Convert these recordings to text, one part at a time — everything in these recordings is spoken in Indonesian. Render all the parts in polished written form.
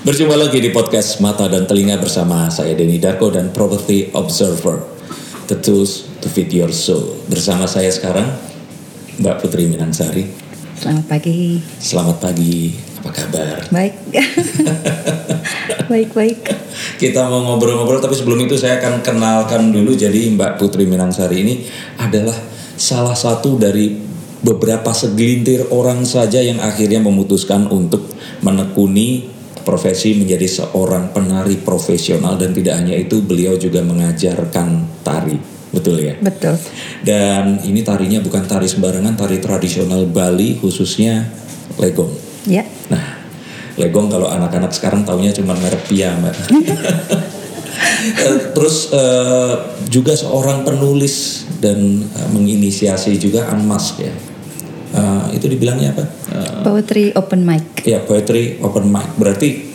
Berjumpa lagi di podcast Mata dan Telinga bersama saya Denny Darko dan Property Observer, The Tools to Feed Your Soul. Bersama saya sekarang Mbak Putri Minang Sari. Selamat pagi. Selamat pagi. Apa kabar? Baik. Baik-baik. Kita mau ngobrol-ngobrol, tapi sebelum itu saya akan kenalkan dulu. Jadi Mbak Putri Minang Sari ini adalah salah satu dari beberapa segelintir orang saja yang akhirnya memutuskan untuk menekuni profesi menjadi seorang penari profesional, dan tidak hanya itu, beliau juga mengajarkan tari, betul ya? Betul. Dan ini tarinya bukan tari sembarangan, tari tradisional Bali, khususnya legong. Ya. Nah, legong kalau anak-anak sekarang taunya cuma merek piyam. Terus juga seorang penulis dan menginisiasi juga Unmask ya. Itu dibilangnya apa? Poetry open mic. Ya, poetry open mic. Berarti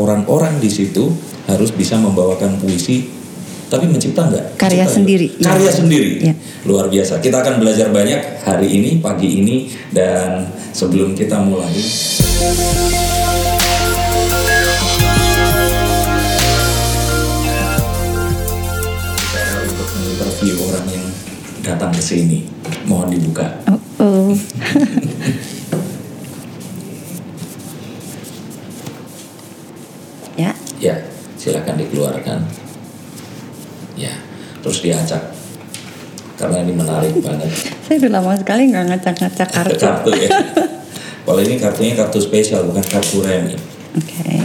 orang-orang di situ harus bisa membawakan puisi, tapi mencipta nggak? Karya sendiri. Karya sendiri. Ya. Luar biasa. Kita akan belajar banyak hari ini, pagi ini, dan sebelum kita mulai. Cara untuk menginterview orang yang datang ke sini, mohon dibuka. Oh. Ya. Ya, silakan dikeluarkan. Ya, terus diacak. Karena ini menarik banget. Saya udah lama sekali nggak ngacak-ngacak kartu. Kartu ya. Kalau ini kartunya kartu spesial, bukan kartu remi. Oke. Okay.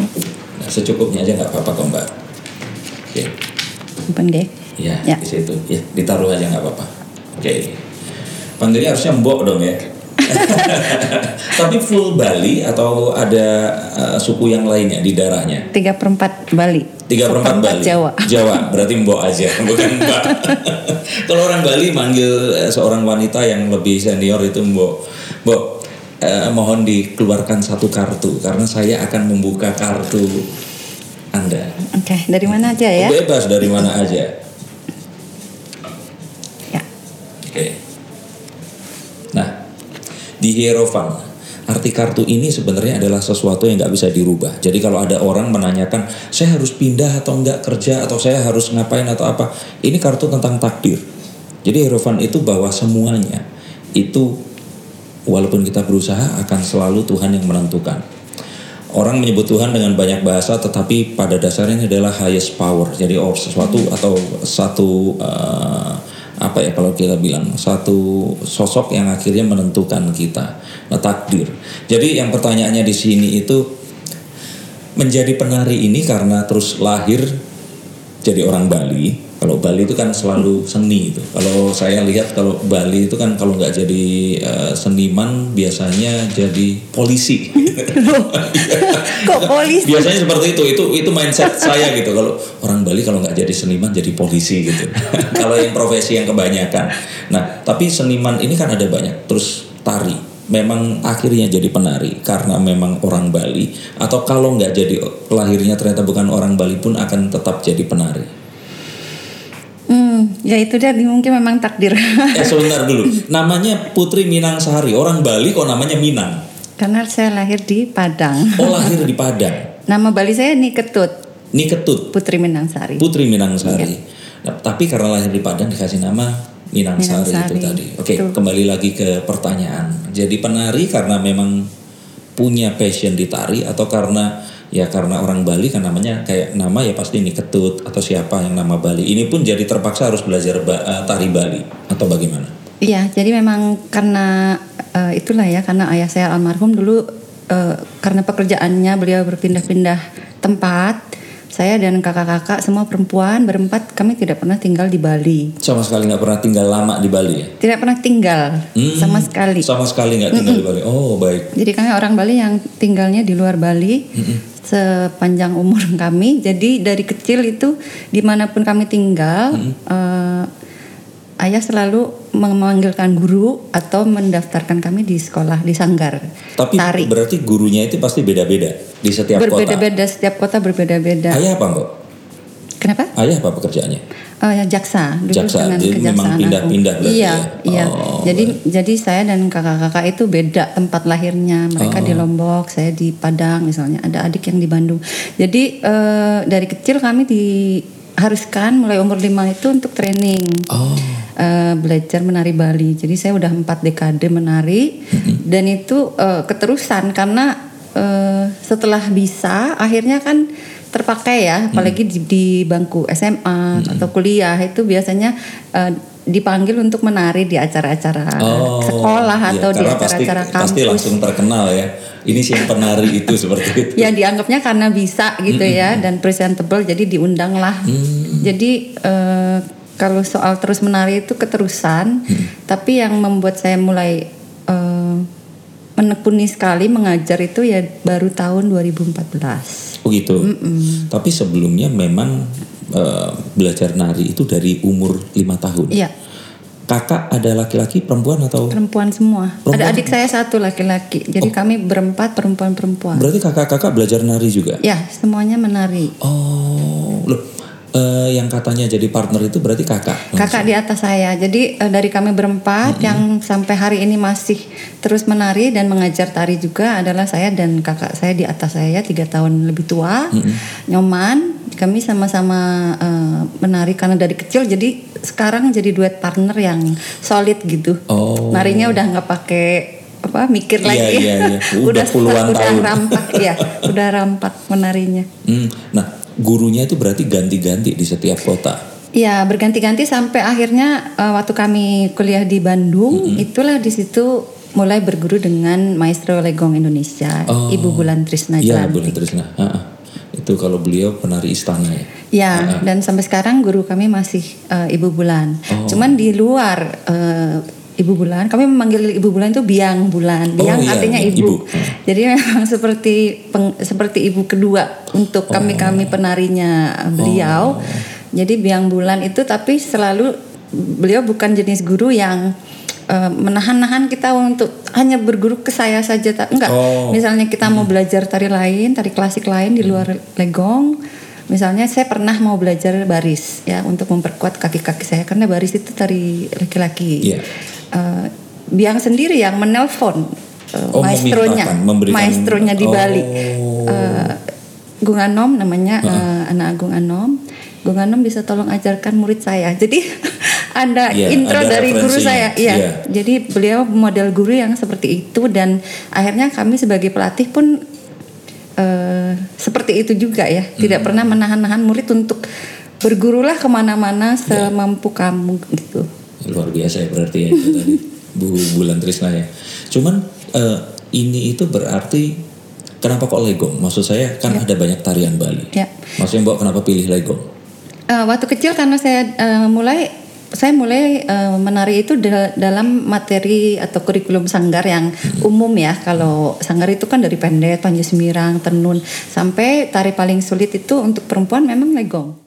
Nah, secukupnya aja nggak apa-apa kok Mbak. Oke. Okay. Simpen deh. Ya, ya, di situ. Ya, ditaruh aja nggak apa-apa. Oke. Okay. Panggilnya harusnya mbok dong ya. Tapi full Bali atau ada suku yang lainnya di darahnya? 3/4 Bali. 3/4 Bali. Jawa. Jawa, berarti mbok aja, bukan mbak. Kalau orang Bali manggil seorang wanita yang lebih senior itu mbok. Mbok, mohon dikeluarkan satu kartu karena saya akan membuka kartu Anda. Oke, okay, dari mana aja ya? Bebas dari mana aja. Ya. Oke. Okay. Di hierofan, arti kartu ini sebenarnya adalah sesuatu yang gak bisa dirubah. Jadi kalau ada orang menanyakan, saya harus pindah atau enggak kerja, atau saya harus ngapain atau apa, ini kartu tentang takdir. Jadi hierofan itu bahwa semuanya itu walaupun kita berusaha akan selalu Tuhan yang menentukan. Orang menyebut Tuhan dengan banyak bahasa, tetapi pada dasarnya adalah highest power. Jadi sesuatu atau satu apa ya kalau kita bilang satu sosok yang akhirnya menentukan kita, nah, takdir. Jadi yang pertanyaannya di sini itu, menjadi penari ini karena terus lahir jadi orang Bali. Kalau Bali itu kan selalu seni itu. Kalau saya lihat kalau Bali itu kan kalau nggak jadi seniman biasanya jadi polisi. Kok polisi? Biasanya seperti itu mindset saya gitu. Kalau orang Bali kalau nggak jadi seniman jadi polisi gitu. Kalau yang profesi yang kebanyakan. Nah, tapi seniman ini kan ada banyak. Terus tari, memang akhirnya jadi penari karena memang orang Bali, atau kalau nggak jadi lahirnya ternyata bukan orang Bali pun akan tetap jadi penari. Ya itu dia, mungkin memang takdir. Sebentar dulu. Namanya Putri Minang Sari. Orang Bali kok namanya Minang? Karena saya lahir di Padang. Oh, lahir di Padang. Nama Bali saya Niketut. Niketut. Putri Minang Sari. Putri Minang Sari. Ya. Nah, tapi karena lahir di Padang dikasih nama Minang Sari itu tadi. Oke, kembali lagi ke pertanyaan. Jadi penari karena memang punya passion di tari, atau karena ya karena orang Bali kan namanya kayak nama ya pasti Niketut atau siapa yang nama Bali. Ini pun jadi terpaksa harus belajar tari Bali atau bagaimana? Iya, jadi memang karena itulah ya, karena ayah saya almarhum dulu, karena pekerjaannya beliau berpindah-pindah tempat. Saya dan kakak-kakak semua perempuan, berempat, kami tidak pernah tinggal di Bali. Sama sekali gak pernah tinggal lama di Bali ya? Tidak pernah tinggal, sama sekali. Sama sekali gak tinggal di Bali, oh baik. Jadi kami orang Bali yang tinggalnya di luar Bali sepanjang umur kami. Jadi dari kecil itu dimanapun kami tinggal, ayah selalu memanggilkan guru atau mendaftarkan kami di sekolah di sanggar. Tapi tari. Berarti gurunya itu pasti beda-beda di setiap kota. Berbeda-beda, setiap kota berbeda-beda. Ayah apa, Mbak? Kenapa? Ayah apa pekerjaannya? jaksa, duduk jaksa. Dengan jadi kejaksaan pindah-pindah aku. Iya, iya. Oh, jadi saya dan kakak-kakak itu beda tempat lahirnya. Mereka di Lombok, saya di Padang misalnya. Ada adik yang di Bandung. Jadi dari kecil kami diharuskan mulai umur 5 itu untuk training. Belajar menari Bali. Jadi saya udah 4 dekade menari dan itu keterusan karena setelah bisa akhirnya kan terpakai ya, apalagi di bangku SMA atau kuliah itu biasanya dipanggil untuk menari di acara-acara sekolah atau di acara-acara kampus. Pasti langsung terkenal ya. Ini sih yang penari itu seperti itu. Ya dianggapnya karena bisa gitu ya dan presentable jadi diundang lah. Jadi kalau soal terus menari itu keterusan, tapi yang membuat saya mulai menekuni sekali mengajar itu ya baru tahun 2014. Oh gitu. Tapi sebelumnya memang belajar nari itu dari umur 5 tahun. Iya. Kakak ada laki-laki, perempuan atau? Perempuan semua. Perempuan? Ada adik saya satu laki-laki. Jadi kami berempat perempuan-perempuan. Berarti kakak-kakak belajar nari juga? Ya, semuanya menari. Oh, loh. Yang katanya jadi partner itu berarti kakak. Kakak di atas saya. Jadi dari kami berempat yang sampai hari ini masih terus menari dan mengajar tari juga adalah saya dan kakak saya di atas saya 3 tahun lebih tua. Nyoman, kami sama-sama menari karena dari kecil jadi sekarang jadi duet partner yang solid gitu. Narinya udah enggak pakai mikir lagi. Iya. Udah puluhan tahun. Udah rampak menarinya. Nah, gurunya itu berarti ganti-ganti di setiap kota. Iya, berganti-ganti sampai akhirnya waktu kami kuliah di Bandung, itulah di situ mulai berguru dengan maestro Legong Indonesia, Ibu Bulan Trisna Jantik. Iya, Bulan Trisna. Itu kalau beliau penari istana ya. Ya, dan sampai sekarang guru kami masih Ibu Bulan. Cuman di luar Ibu Bulan, kami memanggil Ibu Bulan itu Biang Bulan. Biang artinya ibu. Jadi memang seperti ibu kedua untuk kami-kami penarinya beliau. Jadi Biang Bulan itu, tapi selalu beliau bukan jenis guru yang menahan-nahan kita untuk hanya berguru ke saya saja. Enggak, misalnya kita mau belajar tari lain, tari klasik lain di luar Legong. Misalnya saya pernah mau belajar baris ya untuk memperkuat kaki-kaki saya karena baris itu tari laki-laki. Biang sendiri yang menelpon maestronya, maestronya di Bali. Agung Anom namanya, Anak Agung Anom. Agung Anom bisa tolong ajarkan murid saya. Jadi ada intro ada dari referensi. Guru saya. Jadi beliau model guru yang seperti itu dan akhirnya kami sebagai pelatih pun seperti itu juga ya, tidak pernah menahan-nahan murid untuk bergurulah kemana-mana semampu kamu gitu. Luar biasa ya berarti ya itu tadi Bu Bulan Trisna ya. Cuman ini itu berarti kenapa kok Legong? Maksud saya kan ada banyak tarian Bali. Maksudnya Mbak kenapa pilih Legong? Waktu kecil karena saya mulai menari itu dalam materi atau kurikulum sanggar yang umum ya. Kalau sanggar itu kan dari pendek, panjat semirang, tenun sampai tari paling sulit itu untuk perempuan memang Legong.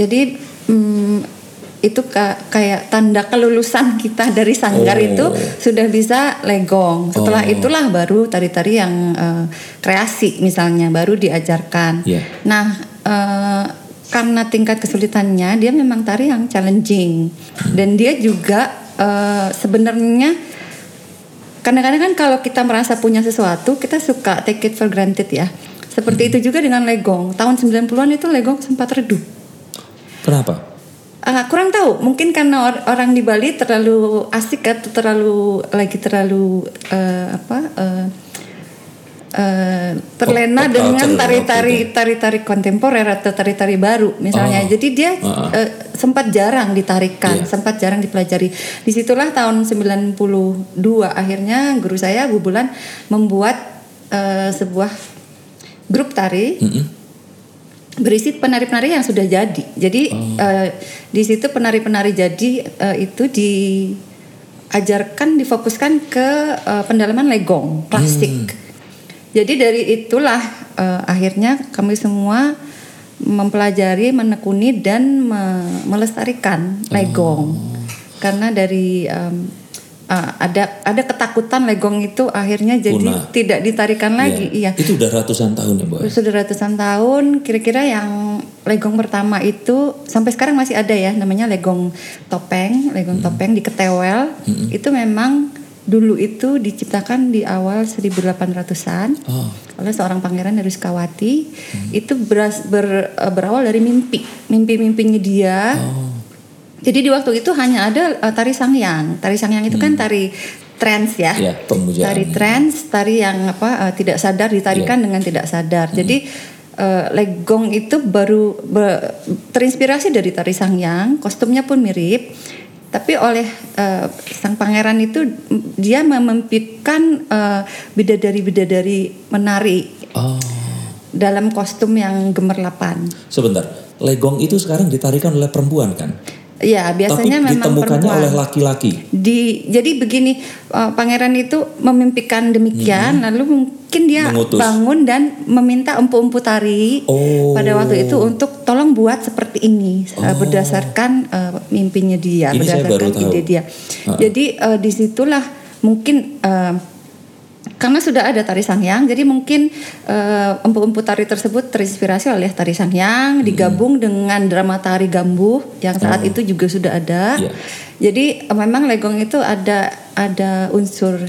Jadi itu kayak tanda kelulusan kita dari sanggar itu sudah bisa legong. Setelah itulah baru tari-tari yang kreasi misalnya baru diajarkan. Yeah. Nah, karena tingkat kesulitannya dia memang tari yang challenging dan dia juga sebenarnya kadang-kadang kan kalau kita merasa punya sesuatu kita suka take it for granted ya. Seperti itu juga dengan legong. Tahun 90-an itu legong sempat redup. Kenapa? Kurang tahu, mungkin karena orang di Bali terlalu asik atau terlena dengan tari-tari kontemporer atau tari-tari baru misalnya. Jadi dia sempat jarang ditarikan, sempat jarang dipelajari. Disitulah tahun 92 akhirnya guru saya Bu Bulan membuat sebuah grup tari. Berisi penari-penari yang sudah jadi. Jadi di situ penari-penari jadi itu diajarkan, difokuskan ke pendalaman legong klasik. Jadi dari itulah akhirnya kami semua mempelajari, menekuni dan melestarikan legong. Karena dari ada ketakutan legong itu akhirnya jadi tidak ditarikan lagi. Iya. Itu udah ratusan tahun ya, Bu. Sudah ratusan tahun. Kira-kira yang legong pertama itu sampai sekarang masih ada ya, namanya legong topeng, topeng di Ketewel. Itu memang dulu itu diciptakan di awal 1800-an oleh seorang pangeran dari Sukawati. Itu berawal dari mimpi-mimpinya dia. Jadi di waktu itu hanya ada tari sangyang. Tari sangyang itu kan tari trance ya. Ya, pemujaan. Tari trance, tari yang tidak sadar ditarikan dengan tidak sadar. Jadi legong itu baru terinspirasi dari tari sangyang, kostumnya pun mirip. Tapi oleh sang pangeran itu dia memimpikan bidadari-bidadari menari dalam kostum yang gemerlapan. Sebentar, legong itu sekarang ditarikan oleh perempuan kan? Ya, biasanya tapi memang ditemukannya oleh laki-laki. Jadi begini, pangeran itu memimpikan demikian, lalu mungkin dia mengutus, bangun dan meminta empu-empu tari pada waktu itu untuk tolong buat seperti ini berdasarkan mimpinya dia, ini berdasarkan ide dia. Jadi disitulah mungkin karena sudah ada tari sangyang, jadi mungkin empu-empu tari tersebut terinspirasi oleh tari sangyang digabung dengan drama tari gambuh yang saat itu juga sudah ada. Jadi memang legong itu ada unsur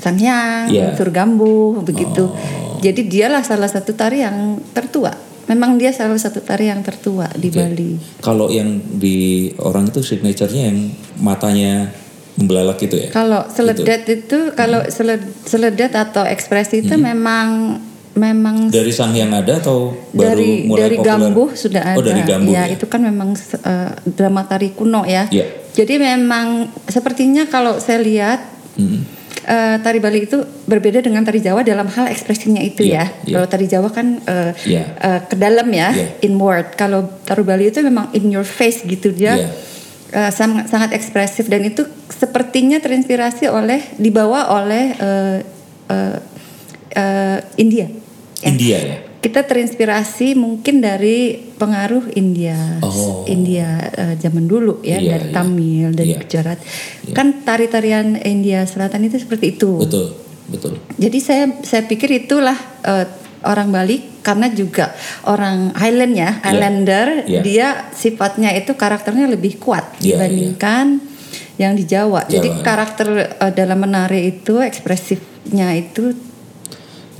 sangyang, unsur gambuh begitu. Jadi dialah salah satu tari yang tertua. Memang dia salah satu tari yang tertua di Bali. Kalau yang di orang itu signaturenya yang matanya membelalak gitu ya. Kalau seledet itu kalau seledet atau ekspresi itu memang dari sang yang ada atau baru mulai dari gambuh sudah ada. Dari gambuh, ya, itu kan memang drama tari kuno ya. Yeah. Jadi memang sepertinya kalau saya lihat tari Bali itu berbeda dengan tari Jawa dalam hal ekspresinya itu ya. Kalau tari Jawa kan ke dalam ya, inward. Kalau tari Bali itu memang in your face gitu dia. Yeah. Sangat ekspresif dan itu sepertinya terinspirasi dibawa oleh India. India ya. Kita terinspirasi mungkin dari pengaruh India zaman dulu ya, dari Tamil, dari Gujarat. Kan tari-tarian India Selatan itu seperti itu. Betul. Jadi saya pikir itulah orang Bali karena juga orang Highland ya, Islander dia sifatnya itu karakternya lebih kuat dibandingkan yang di Jawa. Jadi karakter dalam menari itu ekspresifnya itu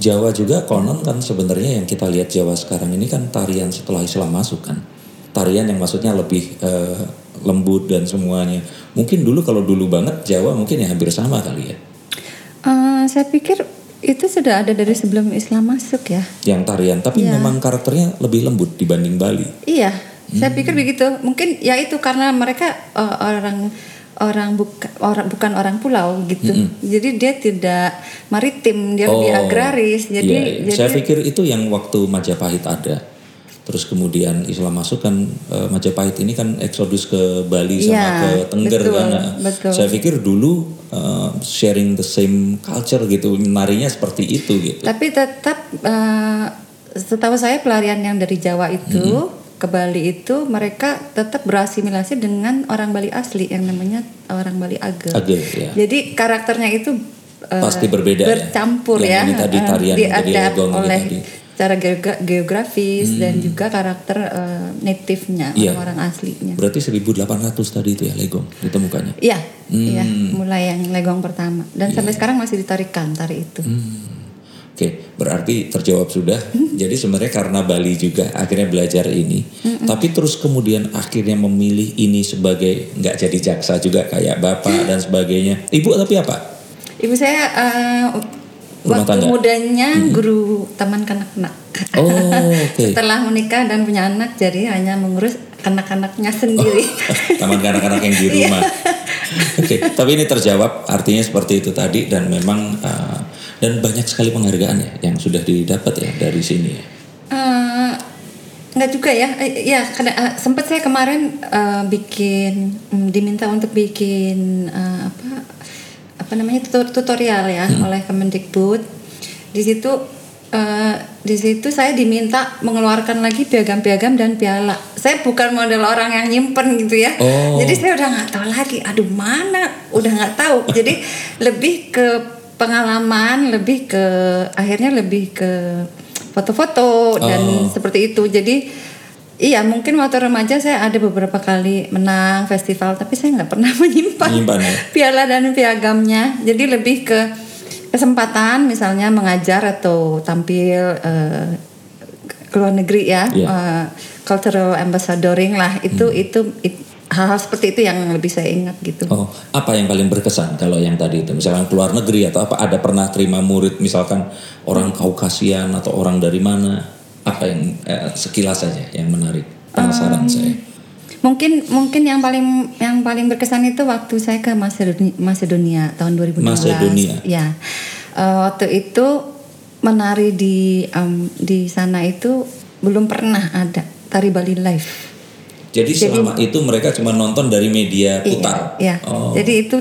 Jawa juga konon kan sebenarnya yang kita lihat Jawa sekarang ini kan tarian setelah Islam masuk kan. Tarian yang maksudnya lebih lembut dan semuanya. Mungkin kalau dulu banget Jawa mungkin ya hampir sama kali ya. Saya pikir itu sudah ada dari sebelum Islam masuk ya. Yang tarian, tapi memang karakternya lebih lembut dibanding Bali. Iya, saya pikir begitu. Mungkin ya itu karena mereka bukan orang pulau gitu. Jadi dia tidak maritim, dia lebih agraris. Jadi saya pikir itu yang waktu Majapahit ada. Terus kemudian Islam masuk kan Majapahit ini kan eksodus ke Bali sama ke Tengger kan. Saya pikir dulu sharing the same culture gitu, narinya seperti itu gitu. Tapi tetap setahu saya pelarian yang dari Jawa itu ke Bali itu mereka tetap berasimilasi dengan orang Bali asli yang namanya orang Bali Aga. Ya. Jadi karakternya itu pasti berbeda, bercampur ya. Yang ini tadi tarian dari Legong oleh ini tadi. Secara geografis dan juga karakter native-nya, orang-orang aslinya. Berarti 1.800 tadi itu ya Legong ditemukannya? Iya, iya, mulai yang Legong pertama. Dan sampai sekarang masih ditarikan tari itu. Oke, berarti terjawab sudah. Jadi sebenarnya karena Bali juga akhirnya belajar ini. Tapi terus kemudian akhirnya memilih ini sebagai, nggak jadi jaksa juga kayak bapak dan sebagainya. Ibu tapi apa? Ibu saya... waktu mudanya guru taman kanak-kanak. Setelah menikah dan punya anak, jadi hanya mengurus kanak-kanaknya sendiri. Taman kanak-kanak yang di rumah. Oke, tapi ini terjawab. Artinya seperti itu tadi dan memang dan banyak sekali penghargaan ya yang sudah didapat ya dari sini ya. Enggak juga ya, sempat saya kemarin bikin diminta untuk bikin tutorial ya oleh Kemendikbud. Di situ saya diminta mengeluarkan lagi piagam-piagam dan piala. Saya bukan model orang yang nyimpen gitu ya. Jadi saya udah nggak tahu lagi. Jadi lebih ke pengalaman, akhirnya lebih ke foto-foto dan seperti itu. Jadi iya, mungkin waktu remaja saya ada beberapa kali menang festival, tapi saya nggak pernah menyimpan ya? Piala dan piagamnya. Jadi lebih ke kesempatan, misalnya mengajar atau tampil ke luar negeri ya, cultural ambassadoring lah. Itu hal-hal seperti itu yang lebih saya ingat gitu. Apa yang paling berkesan kalau yang tadi itu? Misalkan ke luar negeri atau apa? Ada pernah terima murid misalkan orang Kaukasian atau orang dari mana? Apa yang sekilas saja yang menarik, penasaran saya. Mungkin yang paling berkesan itu waktu saya ke Macedonia tahun 2016. Ya, waktu itu menari di sana itu belum pernah ada tari Bali live. Jadi selama itu mereka cuma nonton dari media putar. Jadi itu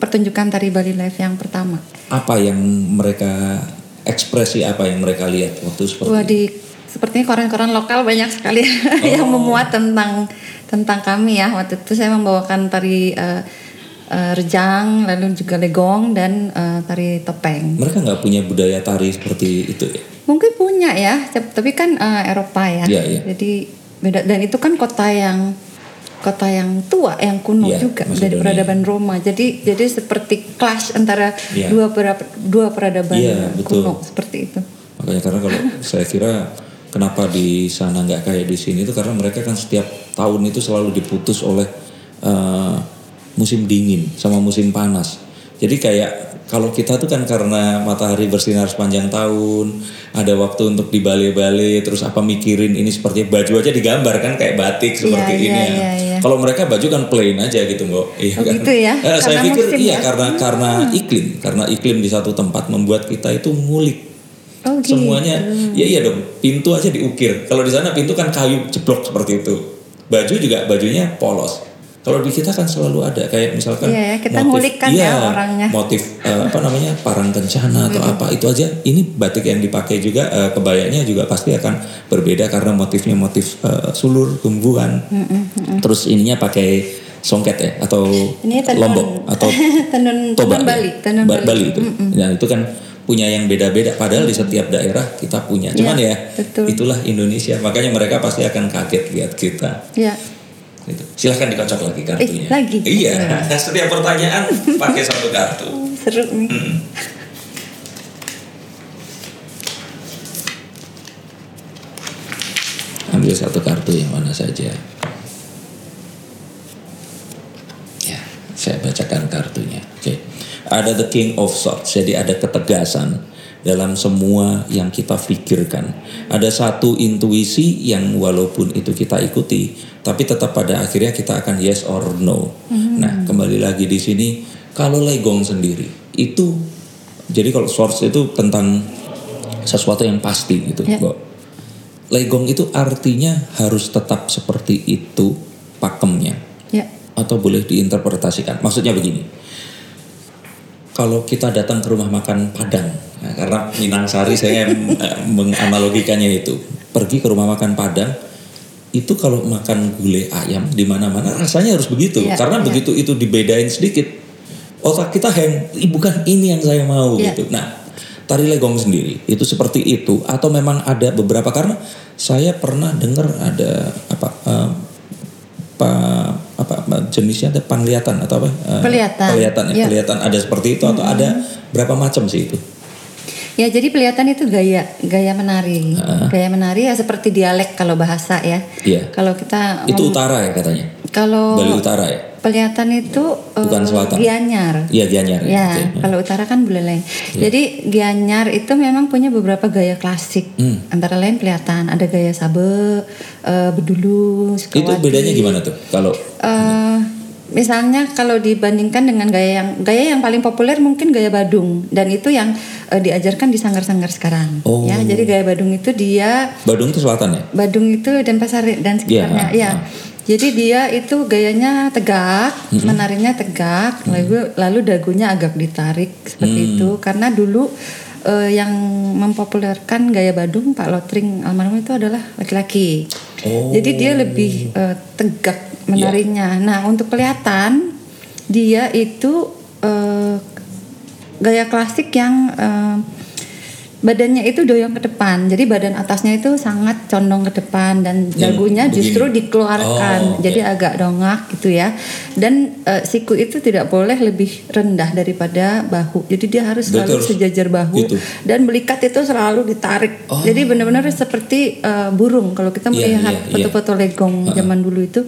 pertunjukan tari Bali live yang pertama. Apa yang mereka ekspresi apa yang mereka lihat waktu seperti itu? Sepertinya koran-koran lokal banyak sekali yang memuat tentang kami ya. Waktu itu saya membawakan tari rejang, lalu juga legong dan tari topeng. Mereka nggak punya budaya tari seperti itu ya? Mungkin punya ya, tapi kan Eropa ya. Jadi beda, dan itu kan kota yang tua, yang kuno juga dari peradaban Roma. Jadi seperti clash antara dua peradaban kuno seperti itu. Makanya karena kalau saya kira kenapa di sana nggak kayak di sini itu karena mereka kan setiap tahun itu selalu diputus oleh musim dingin sama musim panas. Jadi kayak kalau kita tuh kan karena matahari bersinar sepanjang tahun, ada waktu untuk dibalik-balik, terus apa mikirin ini sepertinya baju aja digambar kan kayak batik seperti ini. Kalau mereka baju kan plain aja gitu Mbak. Iya kan? Gitu ya. Saya pikir karena iklim di satu tempat membuat kita itu ngulik. Semuanya iya dong, pintu aja diukir. Kalau di sana pintu kan kayu jeblok seperti itu. Baju juga bajunya polos. Kalau di kita kan selalu ada kayak misalkan kita motif, orangnya. Motif parang kencana atau apa itu aja. Ini batik yang dipakai juga kebayanya juga pasti akan berbeda karena motifnya motif sulur tumbuhan. Terus ininya pakai songket ya atau tenun, Lombok atau Toba Bali itu. Nah itu kan punya yang beda-beda padahal di setiap daerah kita punya. Cuman itulah Indonesia. Makanya mereka pasti akan kaget lihat kita. Gitu. Silahkan dikocok lagi kartunya. Setiap pertanyaan pakai satu kartu. Seru nih. Ambil satu kartu yang mana saja. Ya, saya bacakan kartunya. Oke. Ada the King of Swords. Jadi ada ketegasan dalam semua yang kita pikirkan. Ada satu intuisi yang walaupun itu kita ikuti, tapi tetap pada akhirnya kita akan yes or no. Nah, kembali lagi di sini, kalau legong sendiri itu, jadi kalau source itu tentang sesuatu yang pasti gitu. Legong itu artinya harus tetap seperti itu pakemnya. Atau boleh diinterpretasikan. Maksudnya begini. Kalau kita datang ke rumah makan Padang, karena Minang Sari saya menganalogikannya itu, pergi ke rumah makan Padang, itu kalau makan gulai ayam di mana-mana rasanya harus begitu, karena begitu itu dibedain sedikit otak kita bukan ini yang saya mau gitu. Nah, tari Legong sendiri itu seperti itu atau memang ada beberapa, karena saya pernah dengar ada jenisnya ada penglihatan atau apa? Penglihatan ada seperti itu atau ada berapa macam sih itu? Ya, jadi penglihatan itu gaya menari. Gaya menari ya seperti dialek kalau bahasa ya. Iya. Kalau kita itu utara ya katanya. Kalau Bali utara ya. Penglihatan itu bukan selatan. Gianyar. Iya, Gianyar. Ya, okay. Kalau utara kan Buleleng. Yeah. Jadi Gianyar itu memang punya beberapa gaya klasik. Antara lain penglihatan, ada gaya sabe, bedulu, Sukawati. Itu bedanya gimana tuh? Kalau misalnya kalau dibandingkan dengan gaya yang paling populer mungkin gaya Badung, dan itu yang diajarkan di sanggar-sanggar sekarang. Oh. Ya, jadi gaya Badung itu Badung itu selatan ya? Badung itu Denpasar dan sekitarnya. Ya. Jadi dia itu gayanya tegak, menarinya tegak, lalu dagunya agak ditarik seperti itu. Karena dulu yang mempopulerkan gaya Badung, Pak Lotring almarhum, itu adalah laki-laki. Oh. Jadi dia lebih tegak menarinya. Yeah. Nah, untuk kelihatan dia itu gaya klasik yang badannya itu doyong ke depan. Jadi badan atasnya itu sangat condong ke depan dan dagunya justru dikeluarkan. Oh, okay. Jadi agak dongak gitu ya. Dan siku itu tidak boleh lebih rendah daripada bahu. Jadi dia harus selalu sejajar bahu gitu. Dan belikat itu selalu ditarik. Oh. Jadi benar-benar seperti burung. Kalau kita melihat foto-foto Legong zaman dulu itu,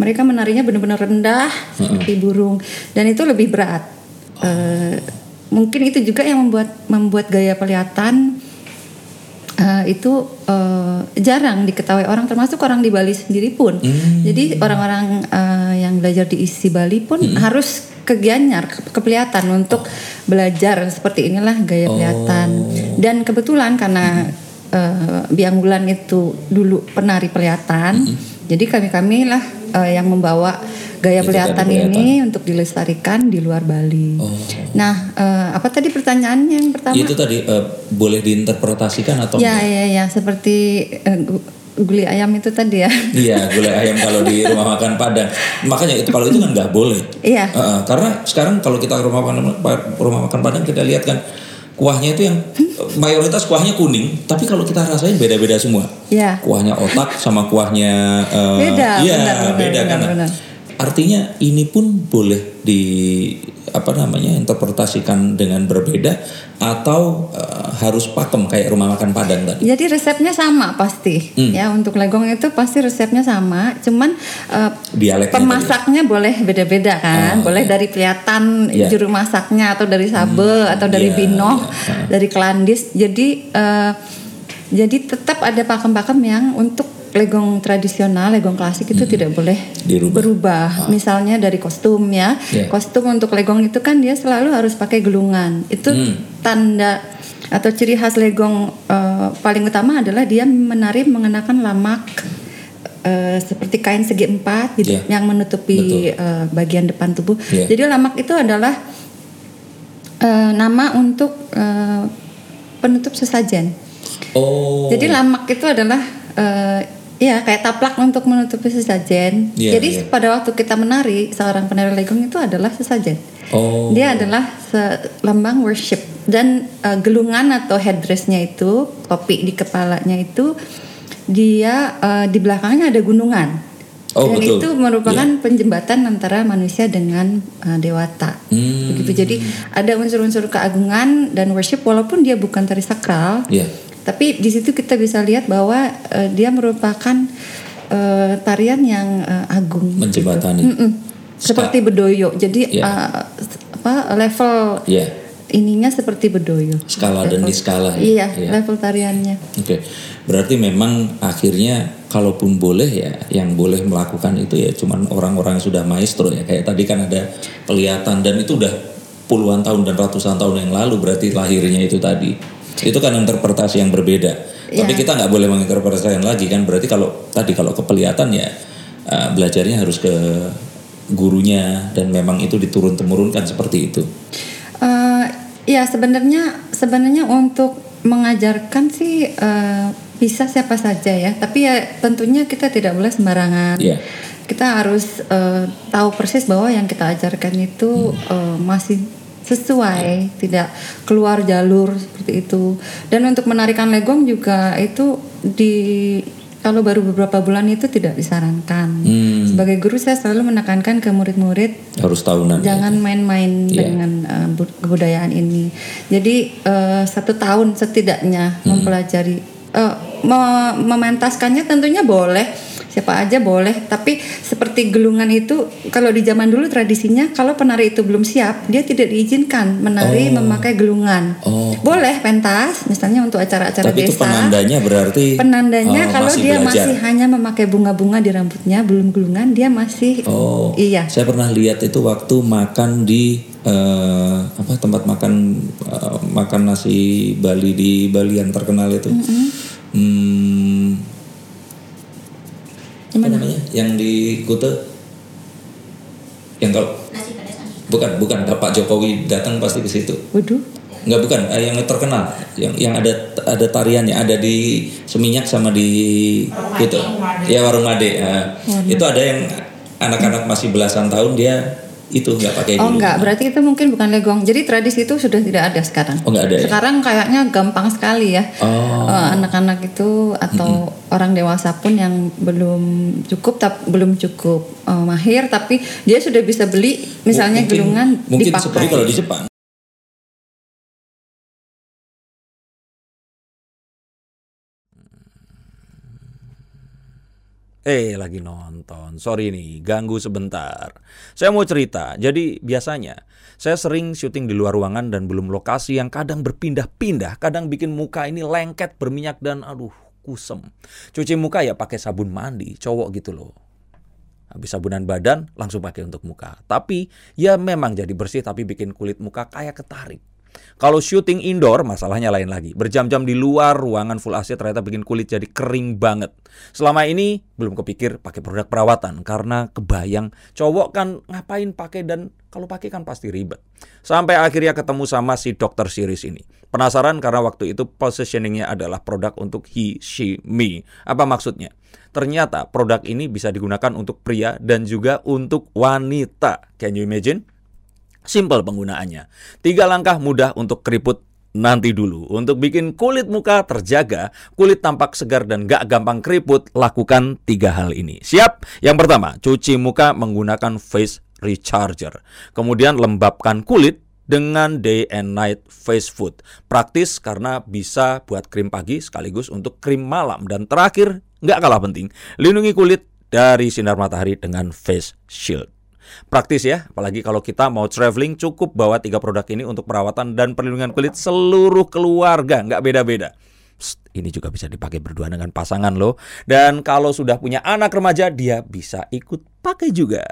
mereka menarinya benar-benar rendah seperti burung dan itu lebih berat. Mungkin itu juga yang membuat gaya pelihatan itu jarang diketahui orang, termasuk orang di Bali sendiri pun. Jadi orang-orang yang belajar di ISI Bali pun harus ke Gianyar, ke pelihatan untuk belajar seperti inilah gaya pelihatan. Dan kebetulan karena Biang Bulan itu dulu penari pelihatan, jadi kami-kamilah yang membawa gaya pelihatan ini untuk dilestarikan di luar Bali. Nah, apa tadi pertanyaannya yang pertama? Itu tadi boleh diinterpretasikan atau enggak? Ya, seperti gulai ayam itu tadi ya. Iya, gulai ayam kalau di rumah makan Padang. Makanya itu, kalau itu kan nggak boleh. Iya. Karena sekarang kalau kita rumah makan Padang kita lihat kan kuahnya itu yang mayoritas kuahnya kuning, tapi kalau kita rasain beda-beda semua. Iya. Kuahnya otak sama kuahnya beda. Iya, beda kan. Artinya ini pun boleh interpretasikan dengan berbeda atau harus pakem kayak rumah makan Padang tadi. Jadi resepnya sama pasti. Ya, untuk Legong itu pasti resepnya sama, cuman pemasaknya boleh beda-beda kan. Boleh dari kelihatan juru masaknya atau dari sabe atau dari binoh, dari kelandis. Jadi tetap ada pakem-pakem yang untuk Legong tradisional, Legong klasik itu tidak boleh berubah. Misalnya dari kostum ya. Yeah. Kostum untuk Legong itu kan dia selalu harus pakai gelungan. Itu tanda atau ciri khas Legong paling utama adalah dia menari mengenakan lamak seperti kain segi empat gitu, yang menutupi bagian depan tubuh. Yeah. Jadi lamak itu adalah nama untuk penutup sesajen. Oh. Jadi lamak itu adalah kayak taplak untuk menutupi sesajen. Jadi pada waktu kita menari, seorang penari Legong itu adalah sesajen. Dia adalah lambang worship. Dan gelungan atau headdressnya itu, topi di kepalanya itu, dia di belakangnya ada gunungan. Dan betul. Itu merupakan penjembatan antara manusia dengan dewata. Begitu. Jadi ada unsur-unsur keagungan dan worship, walaupun dia bukan tari sakral. Tapi di situ kita bisa lihat bahwa dia merupakan tarian yang agung. Menjembatani. Gitu. Seperti bedoyo. Jadi level ininya seperti bedoyo. Skala level, dan diskala. Ya? Iya, level tariannya. Oke. Berarti memang akhirnya kalaupun boleh ya, yang boleh melakukan itu ya cuman orang-orang yang sudah maestro ya. Kayak tadi kan ada penglihatan dan itu udah puluhan tahun dan ratusan tahun yang lalu berarti lahirnya itu tadi. Itu kan interpretasi yang berbeda. Tapi kita nggak boleh menginterpretasikan lagi kan. Berarti kalau kepenglihatan ya belajarnya harus ke gurunya dan memang itu diturun temurunkan seperti itu. Sebenarnya untuk mengajarkan sih bisa siapa saja ya, tapi ya tentunya kita tidak boleh sembarangan. Yeah. Kita harus tahu persis bahwa yang kita ajarkan itu masih sesuai, tidak keluar jalur seperti itu. Dan untuk menarikan legong juga itu kalau baru beberapa bulan itu tidak disarankan. Sebagai guru saya selalu menekankan ke murid-murid harus tahunan. Jangan main-main dengan kebudayaan ini. Jadi 1 tahun setidaknya mempelajari, mementaskannya tentunya boleh, siapa aja boleh. Tapi seperti gelungan itu, kalau di zaman dulu tradisinya kalau penari itu belum siap, dia tidak diizinkan menari memakai gelungan. Boleh pentas misalnya untuk acara-acara tapi desa. Tapi itu penandanya berarti kalau masih dia belajar. Masih hanya memakai bunga-bunga di rambutnya, belum gelungan, dia masih iya. Saya pernah lihat itu waktu makan di tempat makan nasi Bali di Bali yang terkenal itu. Namanya yang di Kute, yang kalau bukan Pak Jokowi datang pasti ke situ. Waduh. Enggak, bukan yang terkenal, yang ada tariannya, ada di Seminyak sama di Kute. Ya, Warung Made. Itu ada yang anak-anak masih belasan tahun dia itu nggak pakai dulu. Nggak, berarti itu mungkin bukan legong. Jadi tradisi itu sudah tidak ada sekarang. Nggak ada. Sekarang kayaknya gampang sekali ya. Anak-anak itu atau orang dewasa pun yang belum cukup mahir, tapi dia sudah bisa beli misalnya gelungan dipakai. Mungkin seperti kalau di Jepang. Lagi nonton. Sorry nih, ganggu sebentar. Saya mau cerita. Jadi biasanya saya sering syuting di luar ruangan dan belum lokasi yang kadang berpindah-pindah, kadang bikin muka ini lengket, berminyak dan aduh, kusem. Cuci muka ya pakai sabun mandi cowok gitu loh. Habis sabunan badan langsung pakai untuk muka. Tapi ya memang jadi bersih, tapi bikin kulit muka kayak ketarik. Kalau syuting indoor masalahnya lain lagi. Berjam-jam di luar ruangan full AC ternyata bikin kulit jadi kering banget. Selama ini belum kepikir pakai produk perawatan karena kebayang cowok kan ngapain pakai, dan kalau pakai kan pasti ribet. Sampai akhirnya ketemu sama si Dr. Serious ini. Penasaran karena waktu itu positioningnya adalah produk untuk he, she, me. Apa maksudnya? Ternyata produk ini bisa digunakan untuk pria dan juga untuk wanita. Can you imagine? Simpel penggunaannya. 3 langkah mudah untuk keriput nanti dulu. Untuk bikin kulit muka terjaga, kulit tampak segar dan gak gampang keriput, lakukan 3 hal ini. Siap? Yang pertama, cuci muka menggunakan face recharger. Kemudian lembabkan kulit dengan day and night face food. Praktis karena bisa buat krim pagi sekaligus untuk krim malam. Dan terakhir, gak kalah penting, lindungi kulit dari sinar matahari dengan face shield. Praktis ya, apalagi kalau kita mau traveling, cukup bawa 3 produk ini untuk perawatan dan perlindungan kulit seluruh keluarga, nggak beda-beda. Ini juga bisa dipakai berdua dengan pasangan loh. Dan kalau sudah punya anak remaja, dia bisa ikut pakai juga.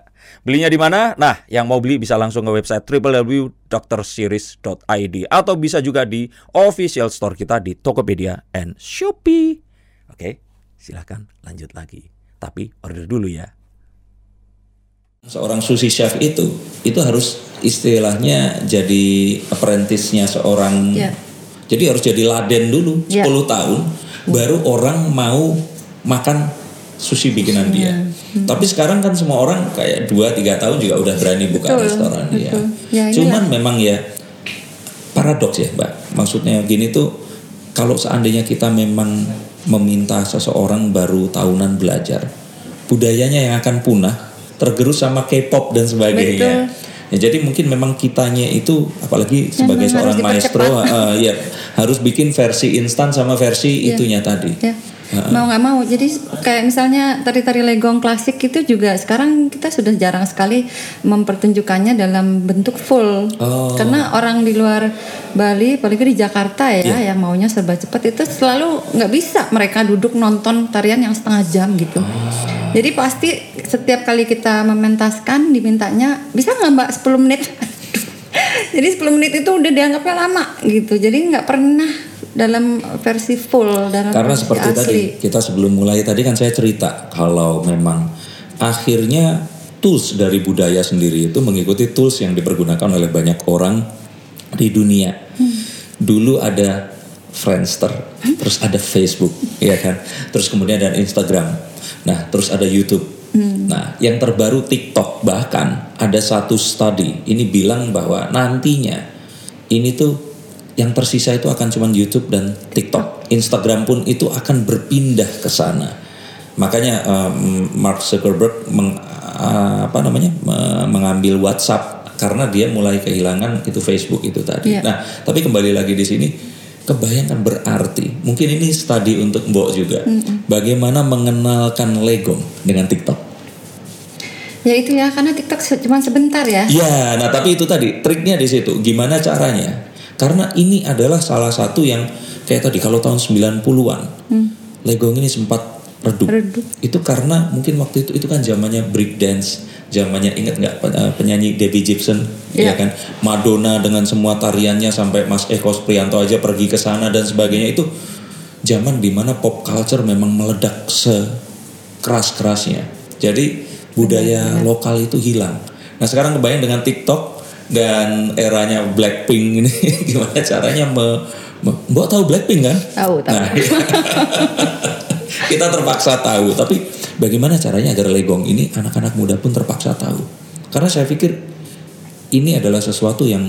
Belinya di mana? Nah, yang mau beli bisa langsung ke website www.drseries.id atau bisa juga di official store kita di Tokopedia and Shopee. Oke, silahkan lanjut lagi. Tapi order dulu ya. Seorang sushi chef itu harus istilahnya jadi apprentice-nya seorang. Yeah. Jadi harus jadi laden dulu 10 tahun baru orang mau makan sushi bikinan dia. Yeah. Tapi sekarang kan semua orang kayak 2-3 tahun juga udah berani buka restoran dia. Ya. Cuman memang ya paradoks ya, Mbak. Maksudnya gini tuh, kalau seandainya kita memang meminta seseorang baru tahunan belajar, budayanya yang akan punah, tergerus sama K-pop dan sebagainya. Ya, jadi mungkin memang kitanya itu, apalagi sebagai seorang maestro, harus bikin versi instan sama versi itunya tadi. Yeah. Mau nggak mau. Jadi kayak misalnya tari-tari legong klasik itu juga sekarang kita sudah jarang sekali mempertunjukannya dalam bentuk full. Karena orang di luar Bali, apalagi di Jakarta yang maunya serba cepat, itu selalu nggak bisa mereka duduk nonton tarian yang 1/2 jam gitu. Jadi pasti setiap kali kita mementaskan dimintanya, bisa nggak Mbak 10 menit? Jadi 10 menit itu udah dianggapnya lama gitu. Jadi nggak pernah dalam versi full, dalam karena versi seperti asli. Tadi kita sebelum mulai tadi kan saya cerita kalau memang akhirnya tools dari budaya sendiri itu mengikuti tools yang dipergunakan oleh banyak orang di dunia. Dulu ada Friendster, terus ada Facebook, ya kan? Terus kemudian ada Instagram, nah terus ada YouTube, nah yang terbaru TikTok. Bahkan ada satu study ini bilang bahwa nantinya ini tuh yang tersisa itu akan cuma YouTube dan TikTok. Instagram pun itu akan berpindah ke sana. Makanya Mark Zuckerberg mengambil WhatsApp karena dia mulai kehilangan itu Facebook itu tadi. Yeah. Nah tapi kembali lagi di sini. Kebayangkan berarti, mungkin ini studi untuk Mbok juga. Bagaimana mengenalkan Legong dengan TikTok? Ya itu ya, karena TikTok cuma sebentar ya. Ya, nah tapi itu tadi triknya di situ. Gimana caranya? Karena ini adalah salah satu yang kayak tadi kalau tahun 90-an, Legong ini sempat redup. Itu karena mungkin waktu itu kan zamannya break dance, zamannya inget nggak penyanyi Debbie Gibson, ya kan, Madonna dengan semua tariannya sampai Mas Eko Prianto aja pergi ke sana dan sebagainya. Itu zaman dimana pop culture memang meledak sekeras-kerasnya. Jadi budaya lokal itu hilang. Nah sekarang kebayang dengan TikTok dan eranya Blackpink ini gimana caranya Mbok tahu Blackpink kan? Tahu. Nah, ya. Kita terpaksa tahu, tapi bagaimana caranya agar Legong ini anak-anak muda pun terpaksa tahu? Karena saya pikir ini adalah sesuatu yang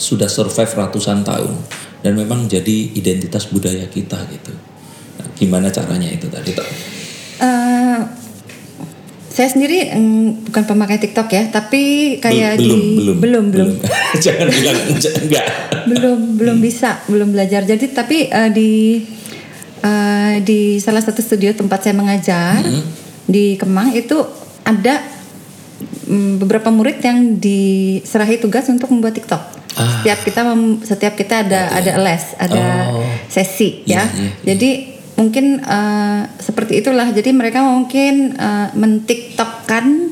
sudah survive ratusan tahun dan memang jadi identitas budaya kita gitu. Nah, gimana caranya itu tadi? Saya sendiri bukan pemakai TikTok ya, tapi kayak belum. Jangan bilang enggak. belum bisa, belum belajar. Jadi tapi di salah satu studio tempat saya mengajar di Kemang itu ada beberapa murid yang diserahi tugas untuk membuat TikTok. Setiap kita ada les, ada sesi ya. Jadi mungkin seperti itulah. Jadi mereka mungkin men-tiktokkan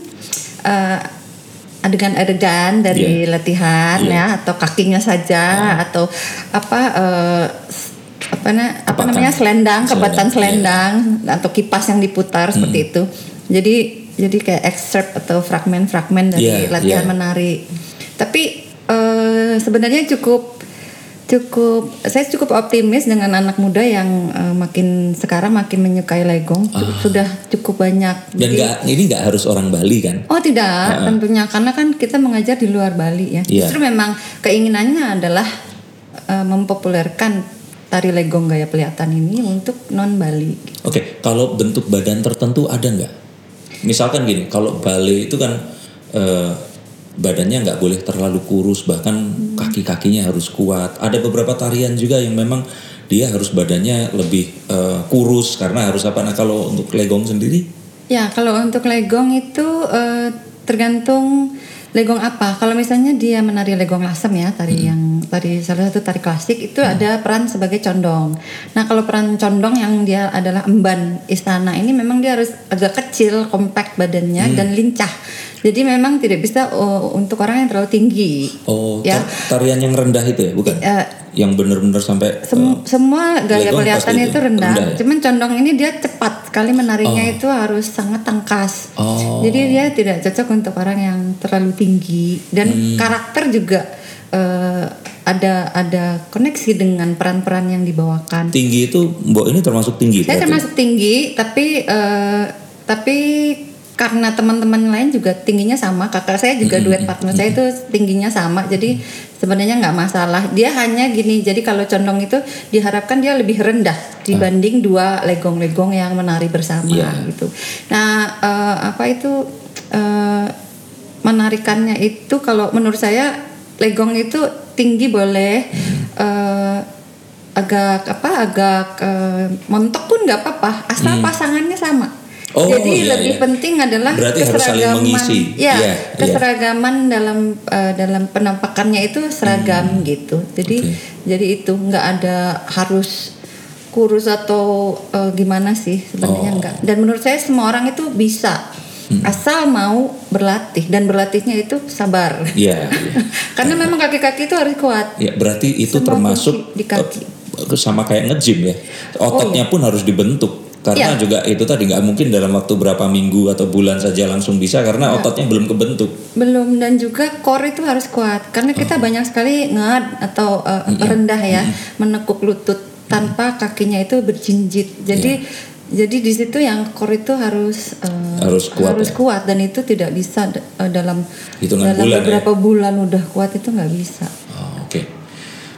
adegan-adegan dari latihan ya, atau kakinya saja atau apa namanya selendang atau kipas yang diputar seperti itu. Jadi kayak excerpt atau fragmen dari latihan menari. Tapi sebenarnya cukup saya cukup optimis dengan anak muda yang makin sekarang makin menyukai Legong. Sudah cukup banyak. Dan ini nggak harus orang Bali kan? Oh tidak, tentunya karena kan kita mengajar di luar Bali ya. Yeah. Justru memang keinginannya adalah mempopulerkan tari Legong gaya pelihatan ini untuk non Bali. Oke, kalau bentuk badan tertentu ada nggak? Misalkan gini, kalau Bali itu kan badannya nggak boleh terlalu kurus, bahkan kaki-kakinya harus kuat. Ada beberapa tarian juga yang memang dia harus badannya lebih kurus karena harus apa? Nah, kalau untuk Legong sendiri? Ya, kalau untuk Legong itu tergantung Legong apa? Kalau misalnya dia menari Legong lasem ya, salah satu tari klasik itu ada peran sebagai condong. Nah, kalau peran condong yang dia adalah emban istana ini memang dia harus agak kecil, kompak badannya dan lincah. Jadi memang tidak bisa untuk orang yang terlalu tinggi. Oh, ya. Tarian yang rendah itu ya, bukan? Yang benar-benar sampai semua gaya kelihatannya itu rendah. Ya? Cuman condong ini dia cepat sekali menarinya, itu harus sangat tangkas. Oh. Jadi dia tidak cocok untuk orang yang terlalu tinggi. Dan karakter juga ada koneksi dengan peran-peran yang dibawakan. Tinggi itu Mbok ini termasuk tinggi? Saya termasuk tinggi, tapi karena teman-teman lain juga tingginya sama. Kakak saya juga duet partner saya itu tingginya sama. Jadi sebenarnya nggak masalah. Dia hanya gini. Jadi kalau condong itu diharapkan dia lebih rendah dibanding dua legong-legong yang menari bersama gitu. Nah menarikannya itu kalau menurut saya Legong itu tinggi boleh, agak montok pun nggak apa-apa asal pasangannya sama. Jadi lebih penting adalah keseragaman dalam penampakannya itu seragam gitu. Jadi itu nggak ada harus kurus atau gimana sih sebenarnya enggak. Dan menurut saya semua orang itu bisa. Asal mau berlatih dan berlatihnya itu sabar. Karena memang kaki-kaki itu harus kuat. Ya, berarti itu semua termasuk di kaki. Sama kayak nge-gym ya. Ototnya pun harus dibentuk. Karena juga itu tadi nggak mungkin dalam waktu berapa minggu atau bulan saja langsung bisa, karena ototnya belum kebentuk. Belum, dan juga core itu harus kuat. Karena kita banyak sekali ngad atau rendah ya, menekuk lutut tanpa kakinya itu berjinjit. Jadi di situ yang core itu harus kuat dan itu tidak bisa dalam beberapa bulan udah kuat, itu nggak bisa. Oke.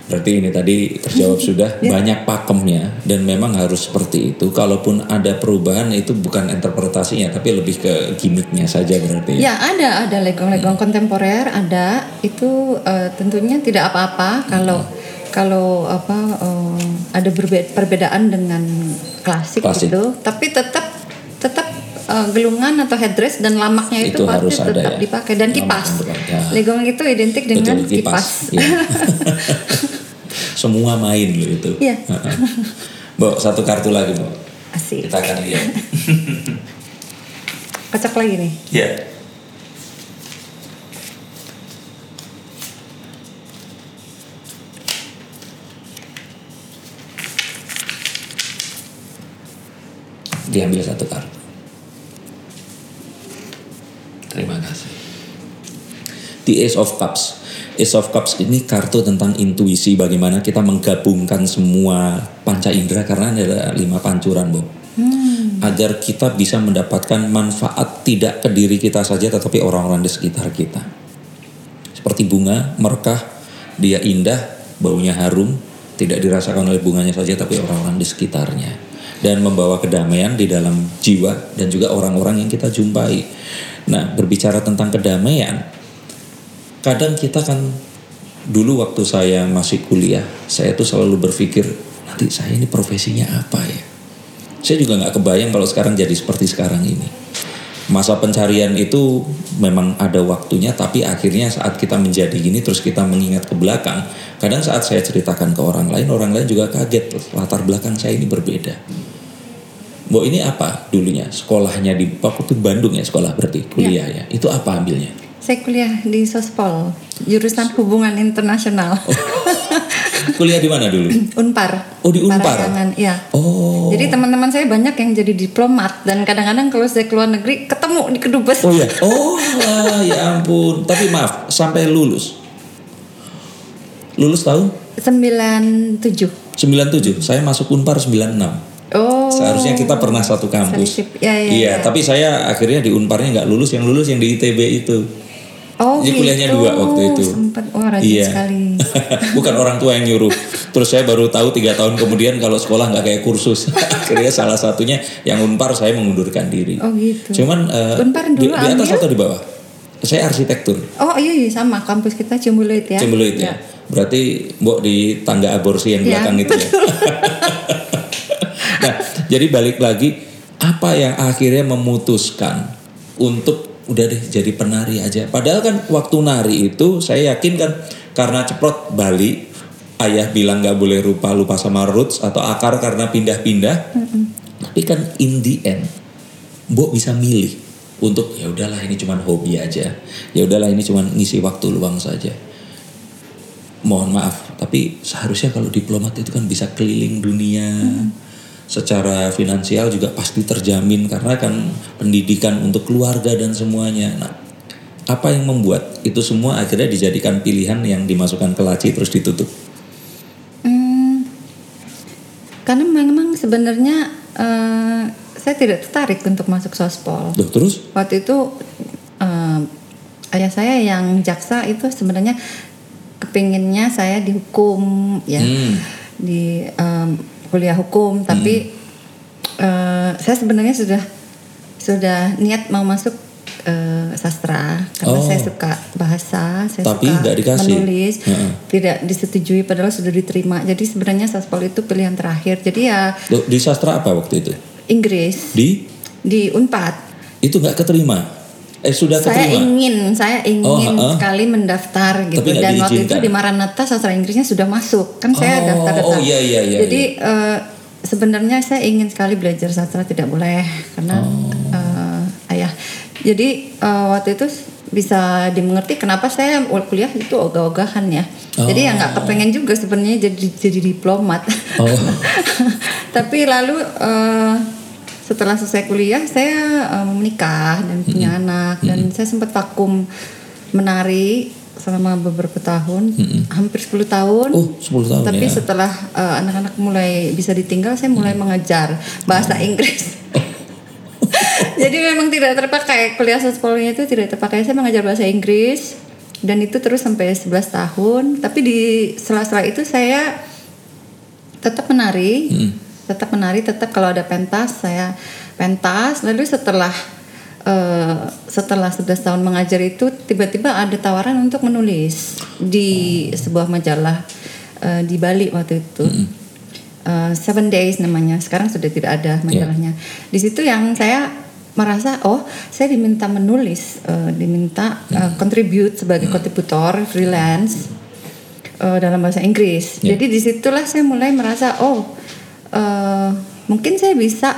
Berarti ini tadi terjawab sudah, banyak pakemnya, dan memang harus seperti itu. Kalaupun ada perubahan itu bukan interpretasinya, tapi lebih ke gimmicknya saja berarti. Ya ada legong-legong kontemporer ada, itu tentunya tidak apa-apa kalau ada perbedaan dengan klasik. Gitu, tapi tetap gelungan atau headdress dan lamaknya itu harus tetap dipakai, dan kipas. Legong itu identik dengan kipas. Semua main loh itu. Iya. Mbok, satu kartu lagi, Mbok. Asik. Kita akan lihat. Kocok lagi nih. Iya. Yeah. Diambil satu kartu. Terima kasih. The Ace of Cups. Ace of Cups ini kartu tentang intuisi, bagaimana kita menggabungkan semua panca indera, karena ada 5 pancuran, Bob. Agar kita bisa mendapatkan manfaat tidak ke diri kita saja, tetapi orang-orang di sekitar kita. Seperti bunga merkah, dia indah, baunya harum, tidak dirasakan oleh bunganya saja, tapi orang-orang di sekitarnya, dan membawa kedamaian di dalam jiwa dan juga orang-orang yang kita jumpai. Nah, berbicara tentang kedamaian, kadang kita kan, dulu waktu saya masih kuliah, saya tuh selalu berpikir, nanti saya ini profesinya apa ya? Saya juga gak kebayang kalau sekarang jadi seperti sekarang ini. Masa pencarian itu memang ada waktunya, tapi akhirnya saat kita menjadi gini, terus kita mengingat ke belakang, kadang saat saya ceritakan ke orang lain juga kaget, latar belakang saya ini berbeda. Mbok, ini apa dulunya? Sekolahnya di Fakultas Bandung ya, sekolah berarti kuliah ya. Itu apa ambilnya? Saya kuliah di Sospol, jurusan Hubungan Internasional. Kuliah di mana dulu? Unpar. Oh, di Unpar. Parangan, ya. Oh. Jadi teman-teman saya banyak yang jadi diplomat, dan kadang-kadang kalau saya keluar negeri ketemu di kedubes. Oh ya. Oh ya ampun. Tapi maaf, sampai lulus. Lulus tahun? 97. Saya masuk Unpar 96. Oh. Seharusnya kita pernah satu kampus. Iya, tapi saya akhirnya di Unparnya nggak lulus yang di ITB itu. Oh, jadi kuliahnya gitu. 2 waktu itu. Rajin sekali. Bukan orang tua yang nyuruh. Terus saya baru tahu 3 tahun kemudian kalau sekolah nggak kayak kursus. Akhirnya salah satunya yang Unpar saya mengundurkan diri. Oh gitu. Cuman Unpar dulu di atas atau di bawah? Saya arsitektur. Oh iya sama, kampus kita Cembuloid ya. Cembuloid ya. Berarti Mbok di tangga aborsi yang belakang itu ya. Nah, jadi balik lagi, apa yang akhirnya memutuskan untuk udah deh jadi penari aja. Padahal kan waktu nari itu saya yakin kan, karena ceprot Bali, ayah bilang gak boleh lupa sama roots atau akar karena pindah-pindah. Tapi kan in the end, Mbok bisa milih untuk ya udahlah ini cuma hobi aja, ya udahlah ini cuma ngisi waktu luang saja. Mohon maaf, tapi seharusnya kalau diplomat itu kan bisa keliling dunia. Secara finansial juga pasti terjamin, karena kan pendidikan untuk keluarga dan semuanya. Nah, apa yang membuat itu semua akhirnya dijadikan pilihan yang dimasukkan ke laci terus ditutup? Karena memang sebenarnya saya tidak tertarik untuk masuk sospol. Terus? Waktu itu ayah saya yang jaksa itu sebenarnya kepinginnya saya dihukum ya, di kuliah hukum, tapi saya sebenarnya sudah niat mau masuk sastra, karena saya suka bahasa, tapi suka menulis, tidak disetujui padahal sudah diterima. Jadi sebenarnya saspol itu pilihan terakhir. Jadi ya. Di sastra apa waktu itu? Inggris. Di Unpad. Itu nggak keterima. Sudah keterima. Saya ingin sekali mendaftar gitu, dan waktu itu di Maranatha sastra Inggrisnya sudah masuk. Kan saya daftar. Jadi sebenarnya saya ingin sekali belajar sastra, tidak boleh karena ayah. Jadi waktu itu bisa dimengerti kenapa saya kuliah itu ogah-ogahan ya. Jadi ya nggak kepengen juga sebenarnya jadi diplomat. Tapi lalu setelah selesai kuliah saya menikah dan punya anak, dan saya sempat vakum menari selama beberapa tahun, hampir 10 tahun. Oh, 10 tahun. Tapi ya, setelah anak-anak mulai bisa ditinggal, saya mulai mengajar bahasa Inggris. Jadi memang tidak terpakai, kuliah sekolahnya itu tidak terpakai. Saya mengajar bahasa Inggris dan itu terus sampai 11 tahun. Tapi di sela-sela itu saya tetap menari. Tetap menari, tetap kalau ada pentas saya pentas. Lalu setelah 11 tahun mengajar itu tiba-tiba ada tawaran untuk menulis di sebuah majalah di Bali waktu itu. 7 Days namanya. Sekarang sudah tidak ada majalahnya. Yeah. Di situ yang saya merasa saya diminta menulis, diminta contribute sebagai kontributor freelance dalam bahasa Inggris. Yeah. Jadi disitulah saya mulai merasa mungkin saya bisa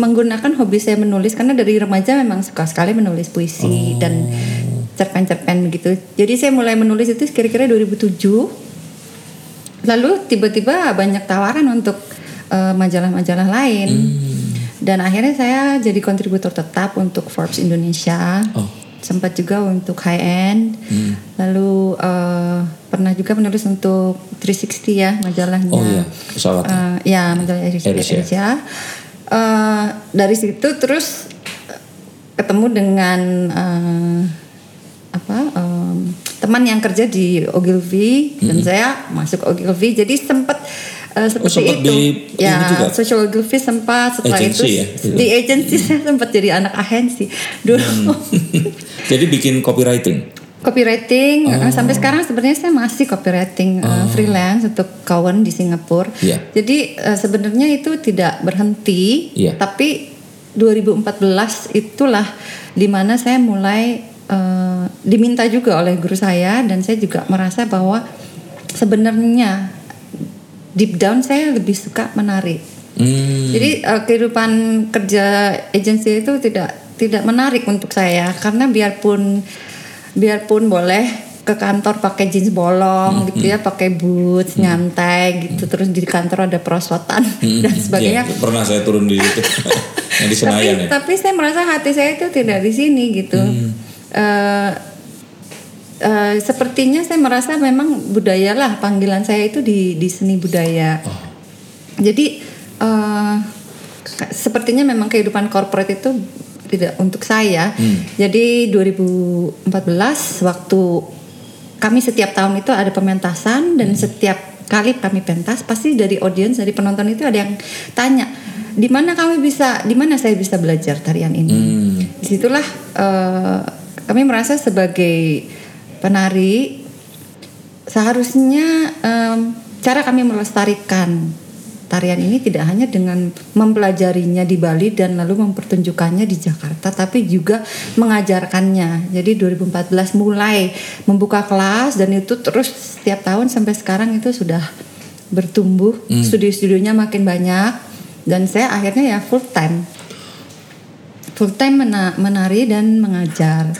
menggunakan hobi saya menulis, karena dari remaja memang suka sekali menulis puisi dan cerpen-cerpen begitu. Jadi saya mulai menulis itu kira-kira 2007. Lalu tiba-tiba banyak tawaran untuk majalah-majalah lain. Dan akhirnya saya jadi kontributor tetap untuk Forbes Indonesia. Sempat juga untuk High End. Lalu pernah juga menulis untuk 360 ya majalahnya. Oh iya, pesawat. Ya, majalah Asia. Dari situ terus ketemu dengan teman yang kerja di Ogilvy, dan saya masuk Ogilvy. Jadi sempat seperti itu. Ya, social Ogilvy sempat setelah agency, itu ya, gitu. Di agency saya sempat jadi anak agensi dulu. Jadi bikin copywriting sampai sekarang sebenarnya saya masih copywriting freelance untuk kawan di Singapura. Yeah. Jadi sebenarnya itu tidak berhenti, tapi 2014 itulah dimana saya mulai diminta juga oleh guru saya, dan saya juga merasa bahwa sebenarnya deep down saya lebih suka menari. Jadi kehidupan kerja agensi itu tidak menarik untuk saya, karena biarpun boleh ke kantor pakai jeans bolong gitu ya, pakai boots nyantai gitu, terus di kantor ada perosotan dan sebagainya. Ya, pernah saya turun di situ di Senayan. Tapi saya merasa hati saya itu tidak di sini gitu. Sepertinya saya merasa memang budayalah panggilan saya itu di seni budaya. Jadi sepertinya memang kehidupan korporat itu tidak untuk saya. Jadi 2014 waktu kami setiap tahun itu ada pementasan, dan setiap kali kami pentas pasti dari audiens, dari penonton itu ada yang tanya, di mana saya bisa belajar tarian ini. Disitulah kami merasa sebagai penari seharusnya cara kami melestarikan tarian ini tidak hanya dengan mempelajarinya di Bali dan lalu mempertunjukkannya di Jakarta, tapi juga mengajarkannya. Jadi 2014 mulai membuka kelas, dan itu terus setiap tahun sampai sekarang itu sudah bertumbuh. Studio-studionya makin banyak, dan saya akhirnya ya full time menari dan mengajar.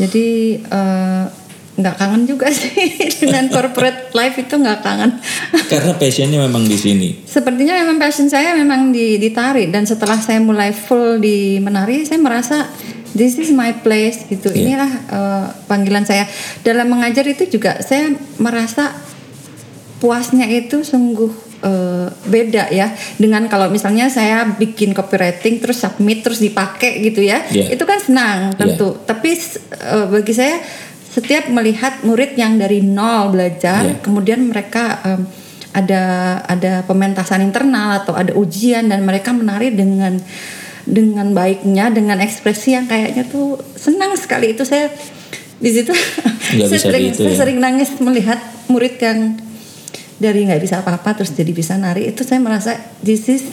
Jadi nggak kangen juga sih dengan corporate life, itu nggak kangen. Karena passionnya memang di sini. Sepertinya memang passion saya memang di tari, dan setelah saya mulai full di menari, saya merasa this is my place gitu. Yeah. Inilah panggilan saya. Dalam mengajar itu juga saya merasa puasnya itu sungguh beda ya, dengan kalau misalnya saya bikin copywriting terus submit terus dipakai gitu ya. Yeah. Itu kan senang tentu. Yeah. Tapi bagi saya, setiap melihat murid yang dari nol belajar, kemudian mereka ada pementasan internal atau ada ujian, dan mereka menari dengan baiknya, dengan ekspresi yang kayaknya tuh senang sekali. Itu saya di situ saya sering nangis melihat murid yang dari nggak bisa apa-apa terus jadi bisa nari. Itu saya merasa this is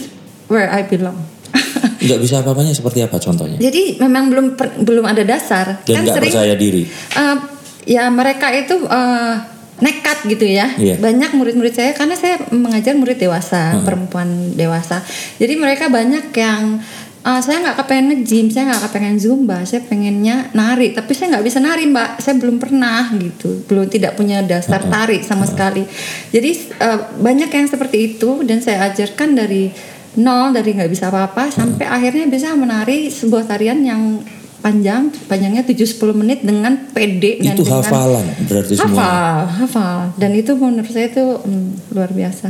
where I belong. Nggak bisa apa-apanya seperti apa contohnya? Jadi memang belum ada dasar. Dan nggak kan percaya diri. Ya mereka itu nekat gitu ya. Yeah. Banyak murid-murid saya, karena saya mengajar murid dewasa, perempuan dewasa. Jadi mereka banyak yang saya nggak kepengen nge-gym, saya nggak kepengen zumba, saya pengennya nari. Tapi saya nggak bisa nari mbak, saya belum pernah gitu, belum tidak punya dasar tari sama sekali. Jadi banyak yang seperti itu, dan saya ajarkan dari nol dari nggak bisa apa-apa sampai akhirnya bisa menari sebuah tarian yang panjangnya 7-10 menit dengan pede dan itu dengan hafalan berarti semua hafal dan itu menurut saya itu luar biasa.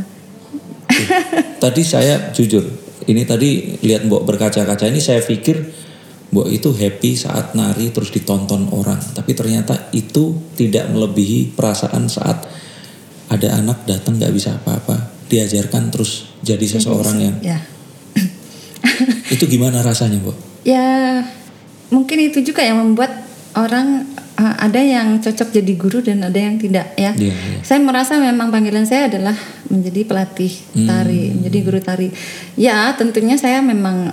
Tadi saya jujur ini tadi lihat Mbok berkaca-kaca ini saya pikir Mbok itu happy saat nari terus ditonton orang tapi ternyata itu tidak melebihi perasaan saat ada anak datang nggak bisa apa-apa diajarkan terus jadi seseorang yang ya. Itu gimana rasanya Mbok? Ya mungkin itu juga yang membuat orang ada yang cocok jadi guru dan ada yang tidak ya. Yeah, yeah. Saya merasa memang panggilan saya adalah menjadi pelatih tari, menjadi guru tari. Ya tentunya saya memang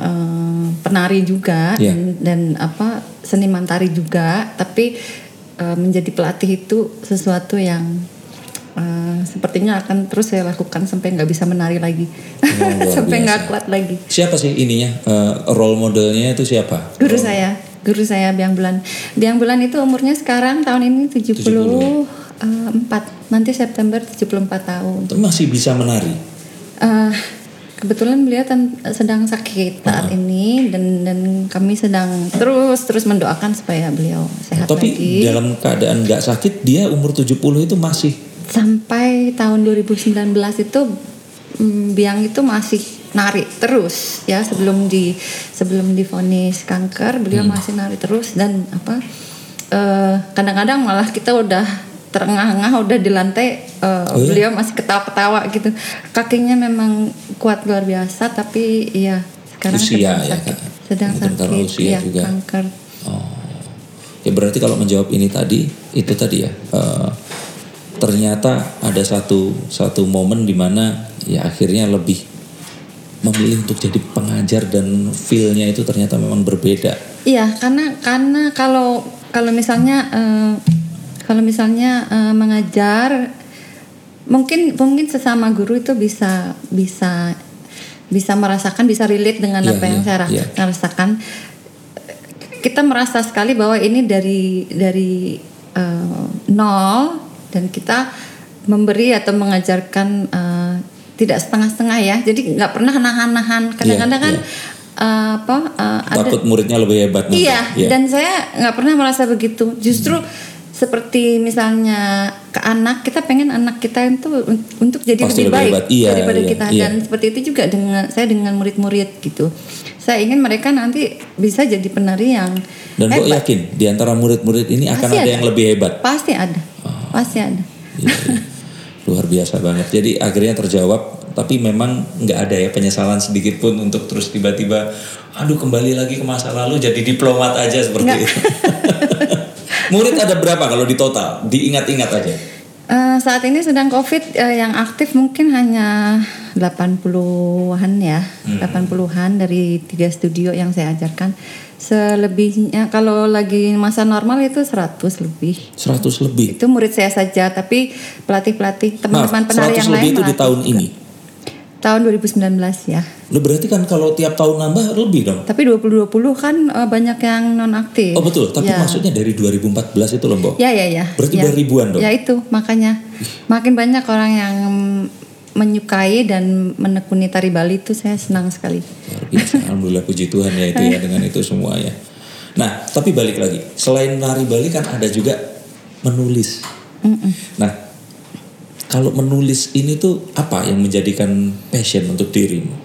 penari juga yeah. dan apa seniman tari juga. Tapi menjadi pelatih itu sesuatu yang sepertinya akan terus saya lakukan sampai nggak bisa menari lagi, sampai nggak kuat lagi. Siapa sih ininya role modelnya itu siapa? Guru saya. Guru saya Biang Bulan itu umurnya sekarang tahun ini 74. Nanti September 74 tahun. Masih bisa menari? Kebetulan beliau sedang sakit saat ini dan kami sedang terus mendoakan supaya beliau sehat lagi. Tapi dalam keadaan gak sakit dia umur 70 itu masih? Sampai tahun 2019 itu Biang itu masih nari terus ya sebelum divonis kanker beliau masih nari terus dan apa kadang-kadang malah kita udah terengah-engah udah di lantai beliau masih ketawa-ketawa gitu kakinya memang kuat luar biasa tapi ya sekarang usia, sedang sakit ya juga. Kanker. Ya berarti kalau menjawab ini tadi itu tadi ya ternyata ada satu momen di mana ya akhirnya lebih memilih untuk jadi pengajar dan feel-nya itu ternyata memang berbeda. Iya, karena kalau misalnya mengajar mungkin sesama guru itu bisa merasakan, bisa relate dengan apa yang saya rasakan. Kita merasa sekali bahwa ini dari nol dan kita memberi atau mengajarkan tidak setengah-setengah ya, jadi nggak pernah nahan-nahan. Kadang-kadang takut muridnya lebih hebat. Iya. Dan saya nggak pernah merasa begitu. Justru seperti misalnya ke anak, kita pengen anak kita itu untuk jadi lebih baik daripada kita. Dan seperti itu juga dengan murid-murid gitu. Saya ingin mereka nanti bisa jadi penari yang dan hebat. Dan Mbok yakin di antara murid-murid ini pasti akan ada yang lebih hebat. Pasti ada. Iya. Luar biasa banget. Jadi akhirnya terjawab. Tapi memang gak ada ya penyesalan sedikit pun untuk terus tiba-tiba kembali lagi ke masa lalu jadi diplomat aja seperti nggak. Itu Murid ada berapa kalau di total? Diingat-ingat aja. Saat ini sedang COVID yang aktif mungkin hanya 80-an ya 80-an dari 3 studio yang saya ajarkan. Selebihnya kalau lagi masa normal itu 100 lebih. Itu murid saya saja. Tapi pelatih-pelatih teman-teman penari yang lain 100 lebih itu di tahun ini? Tahun 2019 ya. Loh berarti kan kalau tiap tahun nambah lebih dong. Tapi 2020 kan banyak yang nonaktif. Oh betul. Tapi maksudnya dari 2014 itu loh Mbok. Ya. Berarti udah ribuan dong. Ya itu makanya makin banyak orang yang menyukai dan menekuni tari Bali itu saya senang sekali. Alhamdulillah puji Tuhan ya itu ya dengan itu semua ya. Nah tapi balik lagi selain tari Bali kan ada juga menulis. Nah kalau menulis ini tuh apa yang menjadikan passion untuk dirimu?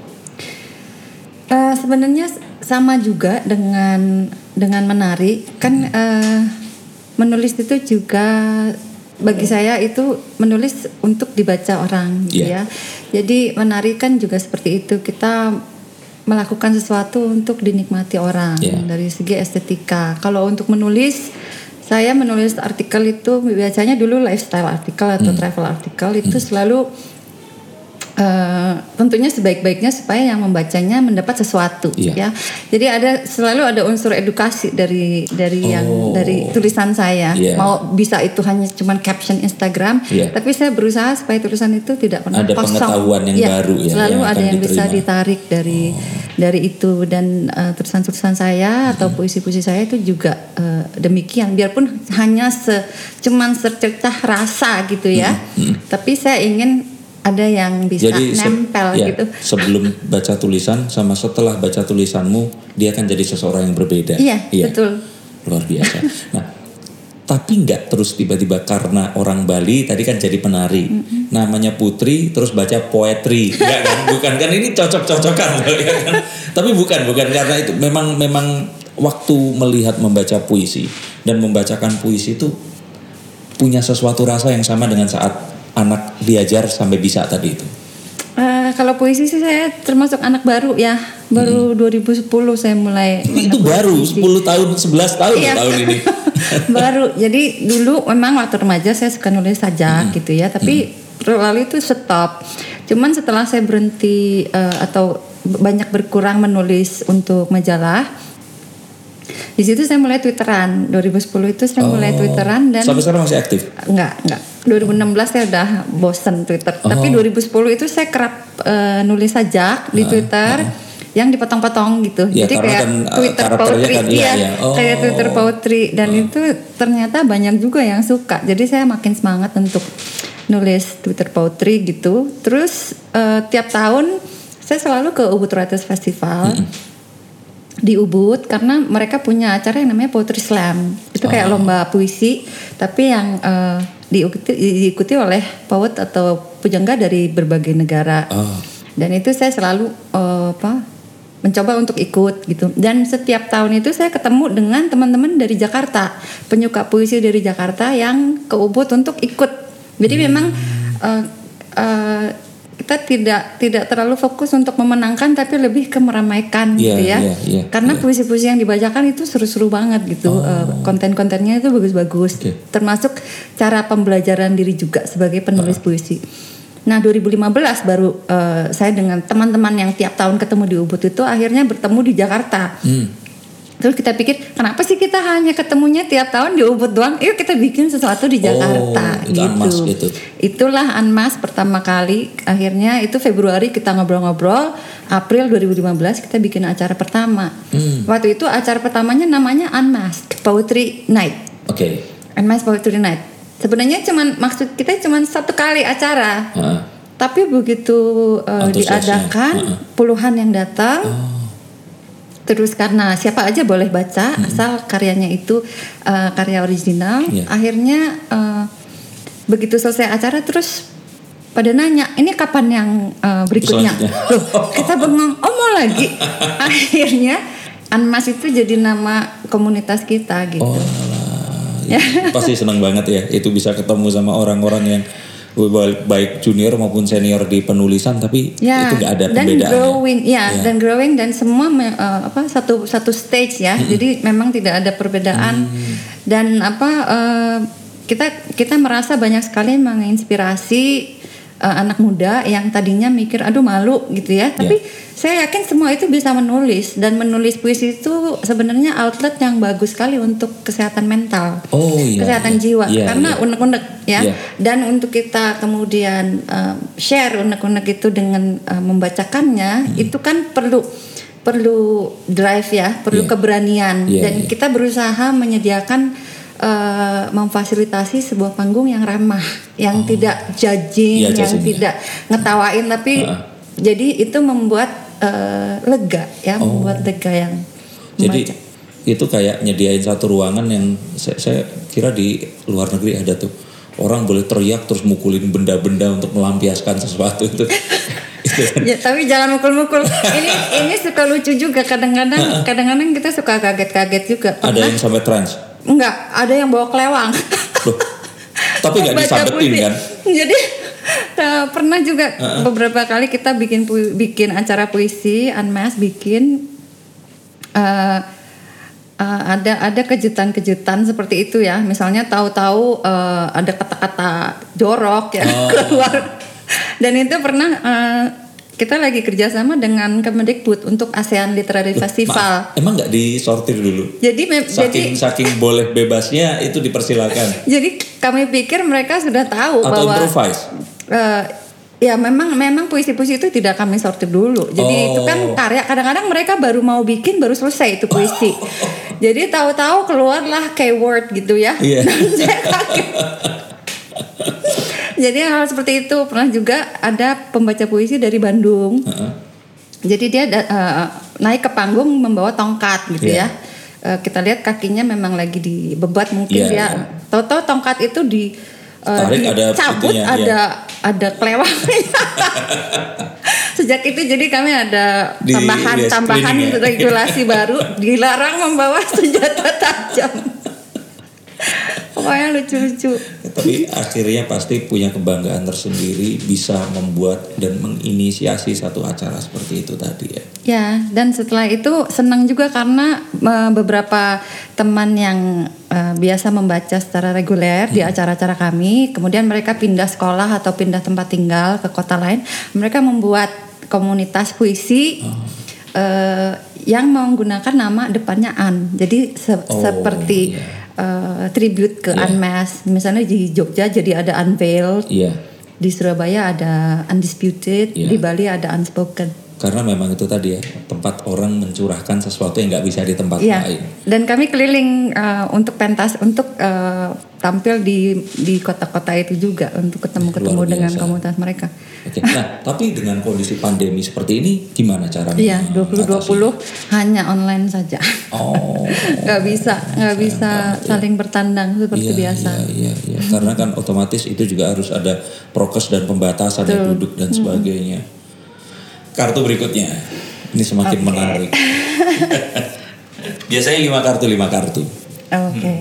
Sebenarnya sama juga dengan menari kan menulis itu juga. Bagi saya itu menulis untuk dibaca orang ya. Jadi menari kan juga seperti itu. Kita melakukan sesuatu untuk dinikmati orang dari segi estetika. Kalau untuk menulis, saya menulis artikel itu biasanya dulu lifestyle artikel atau travel artikel itu selalu tentunya sebaik-baiknya supaya yang membacanya mendapat sesuatu ya. Jadi selalu ada unsur edukasi dari yang dari tulisan saya. Mau bisa itu hanya cuman caption Instagram, tapi saya berusaha supaya tulisan itu tidak pernah ada kosong. Ada pengetahuan yang baru ya. Selalu yang ada yang diterima. Bisa ditarik dari itu dan tulisan-tulisan saya atau puisi-puisi saya itu juga demikian. Biarpun hanya cuman secercah rasa gitu ya. Tapi saya ingin ada yang bisa jadi, nempel ya, gitu. Sebelum baca tulisan sama setelah baca tulisanmu, dia akan jadi seseorang yang berbeda. Iya, ya, betul. Luar biasa. Nah, tapi nggak terus tiba-tiba karena orang Bali tadi kan jadi penari, mm-hmm, namanya Putri terus baca poetry, nggak kan? Bukan kan? Ini cocok-cocokan, ya kan? Tapi bukan karena itu. Memang waktu melihat membaca puisi dan membacakan puisi itu punya sesuatu rasa yang sama dengan saat anak diajar sampai bisa tadi itu. Kalau puisi sih saya termasuk anak baru ya. Baru 2010 saya mulai. Itu baru puisi. 10 tahun, 11 tahun ya, tahun ini. Baru. Jadi dulu memang waktu remaja saya suka nulis saja gitu ya. Tapi lalu itu stop. Cuman setelah saya berhenti atau banyak berkurang menulis untuk majalah, di situ saya mulai twitteran. 2010 itu saya mulai twitteran dan sampai sekarang masih aktif? Enggak. 2016 saya udah bosen Twitter. Tapi 2010 itu saya kerap nulis sajak di Twitter yang dipotong-potong gitu. Ya, jadi kayak kan, Twitter poetry kan, iya. Kayak Twitter poetry dan itu ternyata banyak juga yang suka. Jadi saya makin semangat untuk nulis Twitter poetry gitu. Terus tiap tahun saya selalu ke Ubud Writers Festival. Di Ubud karena mereka punya acara yang namanya Poetry Slam. Itu kayak lomba puisi tapi yang diikuti oleh poet atau pujangga dari berbagai negara. Dan itu saya selalu mencoba untuk ikut gitu. Dan setiap tahun itu saya ketemu dengan teman-teman dari Jakarta, penyuka puisi dari Jakarta yang ke Ubud untuk ikut. Jadi memang kita tidak terlalu fokus untuk memenangkan tapi lebih ke meramaikan gitu ya. Karena puisi-puisi yang dibacakan itu seru-seru banget gitu. Konten-kontennya itu bagus-bagus. Okay. Termasuk cara pembelajaran diri juga sebagai penulis puisi. Nah, 2015 baru saya dengan teman-teman yang tiap tahun ketemu di Ubud itu akhirnya bertemu di Jakarta. Terus kita pikir, kenapa sih kita hanya ketemunya tiap tahun di Ubud doang? Yuk kita bikin sesuatu di Jakarta gitu. Unmask gitu. Itulah Unmask pertama kali. Akhirnya itu Februari kita ngobrol-ngobrol. April 2015 kita bikin acara pertama. Waktu itu acara pertamanya namanya Unmask Poetry Night. Oke. Unmask Poetry Night. Sebenarnya cuman maksud kita cuman satu kali acara. Tapi begitu diadakan puluhan yang datang. Terus karena siapa aja boleh baca asal karyanya itu karya original. Akhirnya begitu selesai acara terus pada nanya ini kapan yang berikutnya. Loh, kita bengong, mau lagi. Akhirnya Unmas itu jadi nama komunitas kita gitu. Ya, pasti senang banget ya itu bisa ketemu sama orang-orang yang baik junior maupun senior di penulisan tapi itu nggak ada perbedaan. Dan growing, growing dan semua satu stage ya. Jadi memang tidak ada perbedaan dan kita merasa banyak sekali menginspirasi anak muda yang tadinya mikir aduh malu gitu ya. Tapi saya yakin semua itu bisa menulis dan menulis puisi itu sebenarnya outlet yang bagus sekali untuk kesehatan mental, kesehatan jiwa karena unek-unek ya. Dan untuk kita kemudian share unek-unek itu dengan membacakannya itu kan perlu drive ya, perlu keberanian dan kita berusaha menyediakan memfasilitasi sebuah panggung yang ramah, yang tidak judging, yang tidak ngetawain tapi jadi itu membuat lega ya, membuat lega yang membaca. Jadi itu kayak nyediain satu ruangan yang saya kira di luar negeri ada tuh. Orang boleh teriak terus mukulin benda-benda untuk melampiaskan sesuatu itu. Ya, tapi jangan mukul-mukul. Ini suka lucu juga kadang-kadang kita suka kaget-kaget juga. Pernah, ada yang sampai trans? Enggak, ada yang bawa kelewang. Loh, tapi nggak disambetin kan? Jadi pernah juga beberapa kali kita bikin acara puisi, Unmask bikin ada kejutan-kejutan seperti itu ya. Misalnya tahu-tahu ada kata-kata jorok ya keluar. Dan itu pernah kita lagi kerjasama dengan Kemendikbud untuk ASEAN Literary Festival. Emang nggak disortir dulu? Jadi saking boleh bebasnya itu dipersilakan. Jadi kami pikir mereka sudah tahu atau bahwa improvise. Ya memang puisi-puisi itu tidak kami sortir dulu. Jadi itu kan karya. Kadang-kadang mereka baru mau bikin baru selesai itu puisi. Jadi tahu-tahu keluarlah keyword gitu ya. Iya. Yeah. Jadi hal seperti itu. Pernah juga ada pembaca puisi dari Bandung. Jadi dia naik ke panggung membawa tongkat gitu ya. Kita lihat kakinya memang lagi dibebat mungkin dia. Tahu-tahu tongkat itu dicabut, ada kelewangnya. Sejak itu jadi kami ada tambahan regulasi baru, dilarang membawa senjata tajam. Pokoknya lucu-lucu. Tapi akhirnya pasti punya kebanggaan tersendiri bisa membuat dan menginisiasi satu acara seperti itu tadi ya. Ya, dan setelah itu senang juga karena beberapa teman yang biasa membaca secara reguler di acara-acara kami, kemudian mereka pindah sekolah atau pindah tempat tinggal ke kota lain, mereka membuat komunitas puisi yang menggunakan nama depannya An. Jadi seperti tribute ke Unmask. Misalnya di Jogja jadi ada Unveiled, di Surabaya ada Undisputed, di Bali ada Unspoken. Karena memang itu tadi ya, tempat orang mencurahkan sesuatu yang nggak bisa di tempat lain. Dan kami keliling untuk pentas, untuk tampil di kota-kota itu juga, untuk ketemu-ketemu dengan komunitas mereka. Oke. Nah, tapi dengan kondisi pandemi seperti ini, gimana caranya? Iya, 2020 hanya online saja. Oh, nggak bisa saling bertandang seperti biasa. Iya. Karena kan otomatis itu juga harus ada prokes dan pembatasan yang duduk dan sebagainya. Kartu berikutnya, ini semakin menarik. Biasanya 5 kartu. Oke.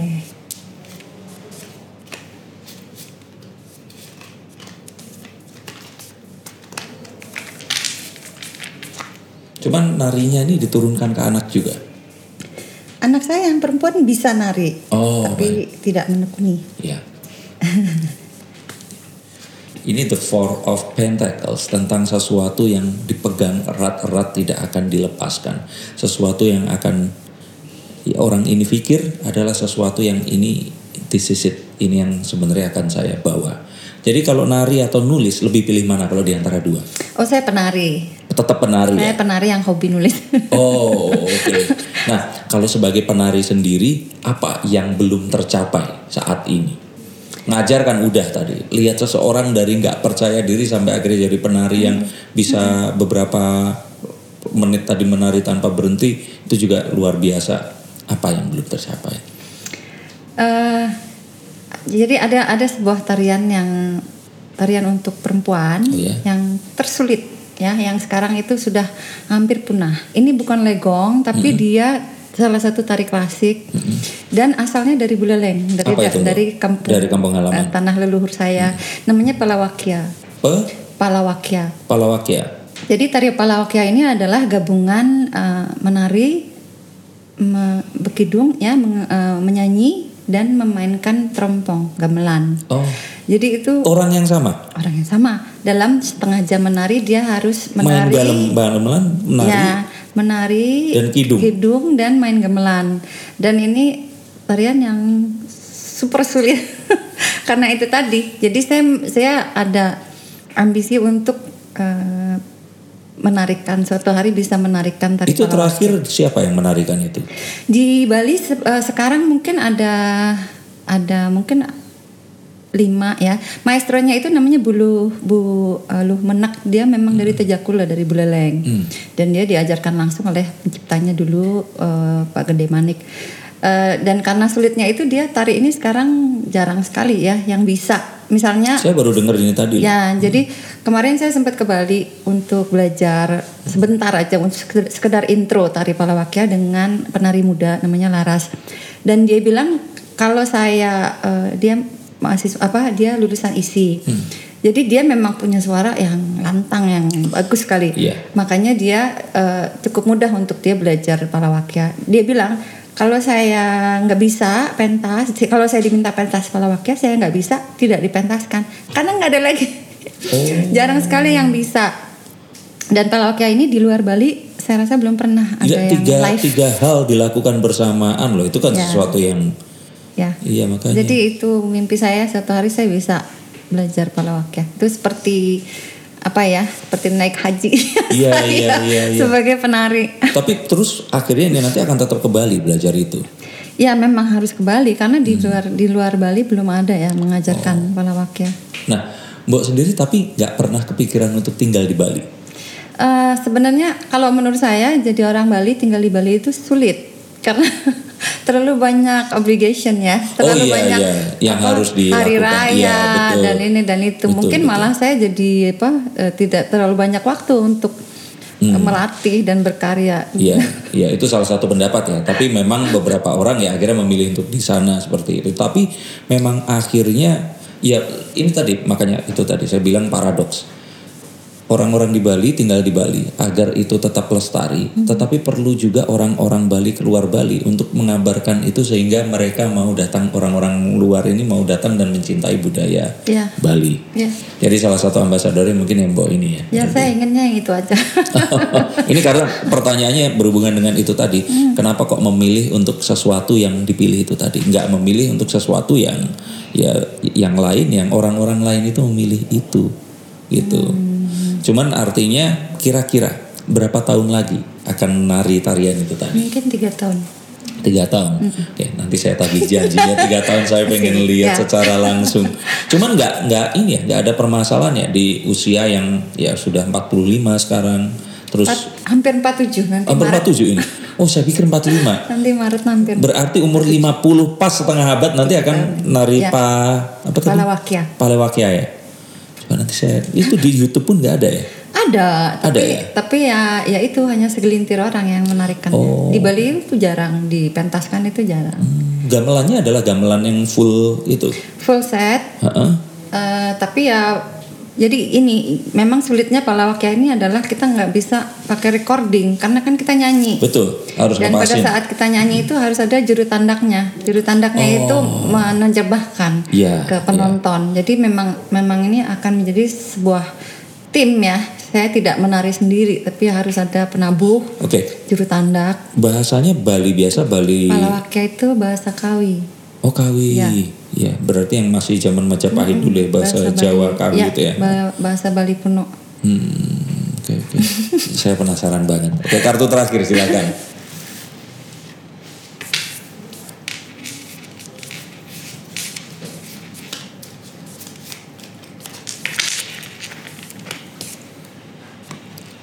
Cuman narinya ini diturunkan ke anak juga. Anak saya yang perempuan bisa nari, tapi tidak menekuni. Iya. Ini the Four of Pentacles, tentang sesuatu yang dipegang erat-erat tidak akan dilepaskan. Sesuatu yang akan orang ini pikir adalah sesuatu yang ini disisit, ini yang sebenarnya akan saya bawa. Jadi kalau nari atau nulis lebih pilih mana kalau di antara dua? Oh, saya penari. Tetap penari. Saya penari yang hobi nulis. Oh, oke. Nah, kalau sebagai penari sendiri, apa yang belum tercapai saat ini? Ngajar kan udah tadi. Lihat seseorang dari nggak percaya diri sampai akhirnya jadi penari yang bisa beberapa menit tadi menari tanpa berhenti, itu juga luar biasa. Apa yang belum tercapai? Jadi ada sebuah tarian untuk perempuan yang tersulit ya, yang sekarang itu sudah hampir punah. Ini bukan Legong tapi dia salah satu tari klasik dan asalnya dari Buleleng, dari kampung halaman tanah leluhur saya. Namanya Palawakya. Palawakya. Jadi tari Palawakya ini adalah gabungan menari, berkidung ya, menyanyi dan memainkan trompong gamelan. Jadi itu orang yang sama dalam setengah jam menari dia harus menari main gamelan, menari dan kidung dan main gamelan. Dan ini tarian yang super sulit karena itu tadi. Jadi saya ada ambisi untuk menarikan, suatu hari bisa menarikan tari itu. Terakhir siapa yang menarikan itu? Di Bali sekarang mungkin ada mungkin 5 ya. Maestronya itu namanya Bu Luh Menak. Dia memang dari Tejakula, dari Buleleng. Dan dia diajarkan langsung oleh penciptanya dulu, Pak Gede Manik. Dan karena sulitnya itu, dia tari ini sekarang jarang sekali ya yang bisa. Misalnya saya baru dengar ini tadi. Ya, jadi kemarin saya sempat ke Bali untuk belajar sebentar aja, untuk sekedar intro tari Palawakya dengan penari muda namanya Laras. Dan dia bilang kalau saya dia lulusan ISI. Jadi dia memang punya suara yang lantang, yang bagus sekali. Makanya dia cukup mudah untuk dia belajar Palawakya. Dia bilang kalau saya nggak bisa pentas, kalau saya diminta pentas Palawakya saya nggak bisa, tidak dipentaskan karena nggak ada lagi. Jarang sekali yang bisa. Dan Palawakya ini di luar Bali saya rasa belum pernah ada yang live. Tiga hal dilakukan bersamaan loh, itu kan sesuatu yang iya, makanya. Jadi itu mimpi saya, suatu hari saya bisa belajar Palawakya. Itu seperti apa ya? Seperti naik haji. Iya. Sebagai penari. Tapi terus akhirnya ini nanti akan tetap ke Bali belajar itu. Ya, memang harus ke Bali karena di luar Bali belum ada yang mengajarkan Palawakya. Nah, Mbok sendiri tapi nggak pernah kepikiran untuk tinggal di Bali? Sebenarnya kalau menurut saya jadi orang Bali tinggal di Bali itu sulit karena terlalu banyak obligation ya, terlalu banyak yang harus dilakukan, hari raya dan ini dan itu. Betul, mungkin malah saya jadi tidak terlalu banyak waktu untuk melatih dan berkarya. Iya, ya, itu salah satu pendapat ya. Tapi memang beberapa orang ya akhirnya memilih untuk di sana seperti itu. Tapi memang akhirnya ya ini tadi, makanya itu tadi saya bilang paradoks. Orang-orang di Bali tinggal di Bali agar itu tetap lestari, tetapi perlu juga orang-orang Bali keluar Bali untuk mengabarkan itu sehingga mereka mau datang, orang-orang luar ini mau datang dan mencintai budaya Bali. Jadi salah satu ambasadornya mungkin yang bawa ini ya. Ya jadi, saya inginnya yang itu aja. Ini karena pertanyaannya berhubungan dengan itu tadi. Kenapa kok memilih untuk sesuatu yang dipilih itu tadi? Nggak memilih untuk sesuatu yang ya yang lain, yang orang-orang lain itu memilih itu gitu. Cuman artinya kira-kira berapa tahun lagi akan nari tarian itu tadi? Mungkin 3 tahun. 3 tahun. Oke, nanti saya tagih janjinya 3 tahun saya pengen lihat secara langsung. Cuman nggak ada permasalahan ya di usia yang ya sudah 45 sekarang. Terus hampir 47 nanti. Hampir 47 ini. Oh, saya pikir 45. Nanti Maret hampir. Berarti umur 50 pas setengah abad nanti akan nari Palawakya. Palawakya ya. Coba nanti saya itu di YouTube pun nggak ada ya. Ada, tapi ya itu hanya segelintir orang yang menarikannya. Di Bali itu jarang dipentaskan, itu jarang. Gamelannya adalah gamelan yang full itu. Full set. Tapi ya. Jadi ini memang sulitnya Palawakya ini adalah kita nggak bisa pakai recording karena kan kita nyanyi. Betul, harus dan lepasin. Pada saat kita nyanyi itu harus ada juru tandaknya itu menerjemahkan ke penonton. Jadi memang ini akan menjadi sebuah tim ya. Saya tidak menari sendiri, tapi harus ada penabuh, juru tandak. Bahasanya Bali biasa Bali. Palawakya itu bahasa Kawi. Oh, Kawi. Ya, berarti yang masih zaman Majapahit dulu ya, bahasa Jawa Kawi itu ya. Bahasa Bali kuno. Okay. Saya penasaran banget. Oke, kartu terakhir silakan.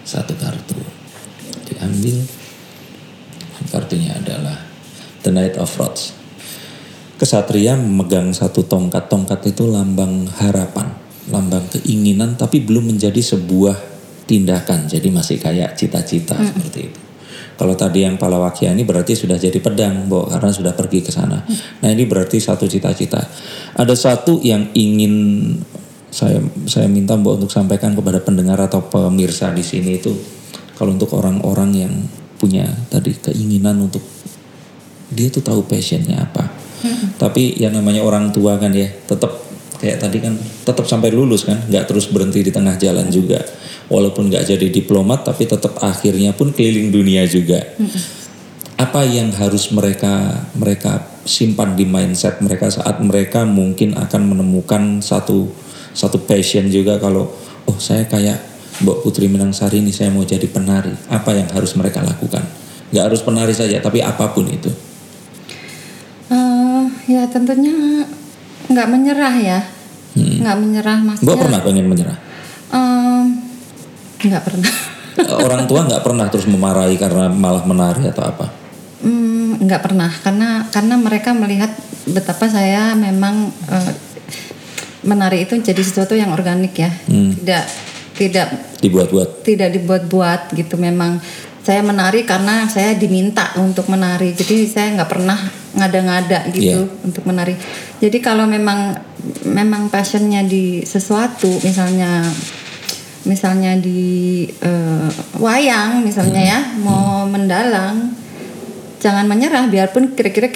Satu kartu diambil. Kartunya adalah The Knight of Rods. Kesatria memegang satu tongkat. Tongkat itu lambang harapan, lambang keinginan, tapi belum menjadi sebuah tindakan. Jadi masih kayak cita-cita seperti itu. Kalau tadi yang Palawakya ini berarti sudah jadi pedang, Bo, karena sudah pergi ke sana. Nah ini berarti satu cita-cita. Ada satu yang ingin saya minta Bo untuk sampaikan kepada pendengar atau pemirsa di sini itu, kalau untuk orang-orang yang punya tadi keinginan untuk dia tuh tahu passionnya apa. Tapi yang namanya orang tua kan ya tetap kayak tadi kan tetap sampai lulus kan, nggak terus berhenti di tengah jalan juga, walaupun nggak jadi diplomat tapi tetap akhirnya pun keliling dunia juga. Apa yang harus mereka simpan di mindset mereka saat mereka mungkin akan menemukan satu passion juga? Kalau saya kayak Mbak Putri Minang Sari ini, saya mau jadi penari, apa yang harus mereka lakukan? Nggak harus penari saja tapi apapun itu. Ya tentunya nggak menyerah ya, nggak menyerah maksudnya. Mbak pernah pengen menyerah? Nggak pernah. Orang tua nggak pernah terus memarahi karena malah menari atau apa? Nggak pernah, karena mereka melihat betapa saya memang menari itu jadi sesuatu yang organik ya, tidak dibuat-buat. Tidak dibuat-buat gitu, memang. Saya menari karena saya diminta untuk menari. Jadi saya nggak pernah ngada-ngada gitu untuk menari. Jadi kalau memang passionnya di sesuatu, misalnya di wayang misalnya ya, mau mendalang, jangan menyerah biarpun kira-kira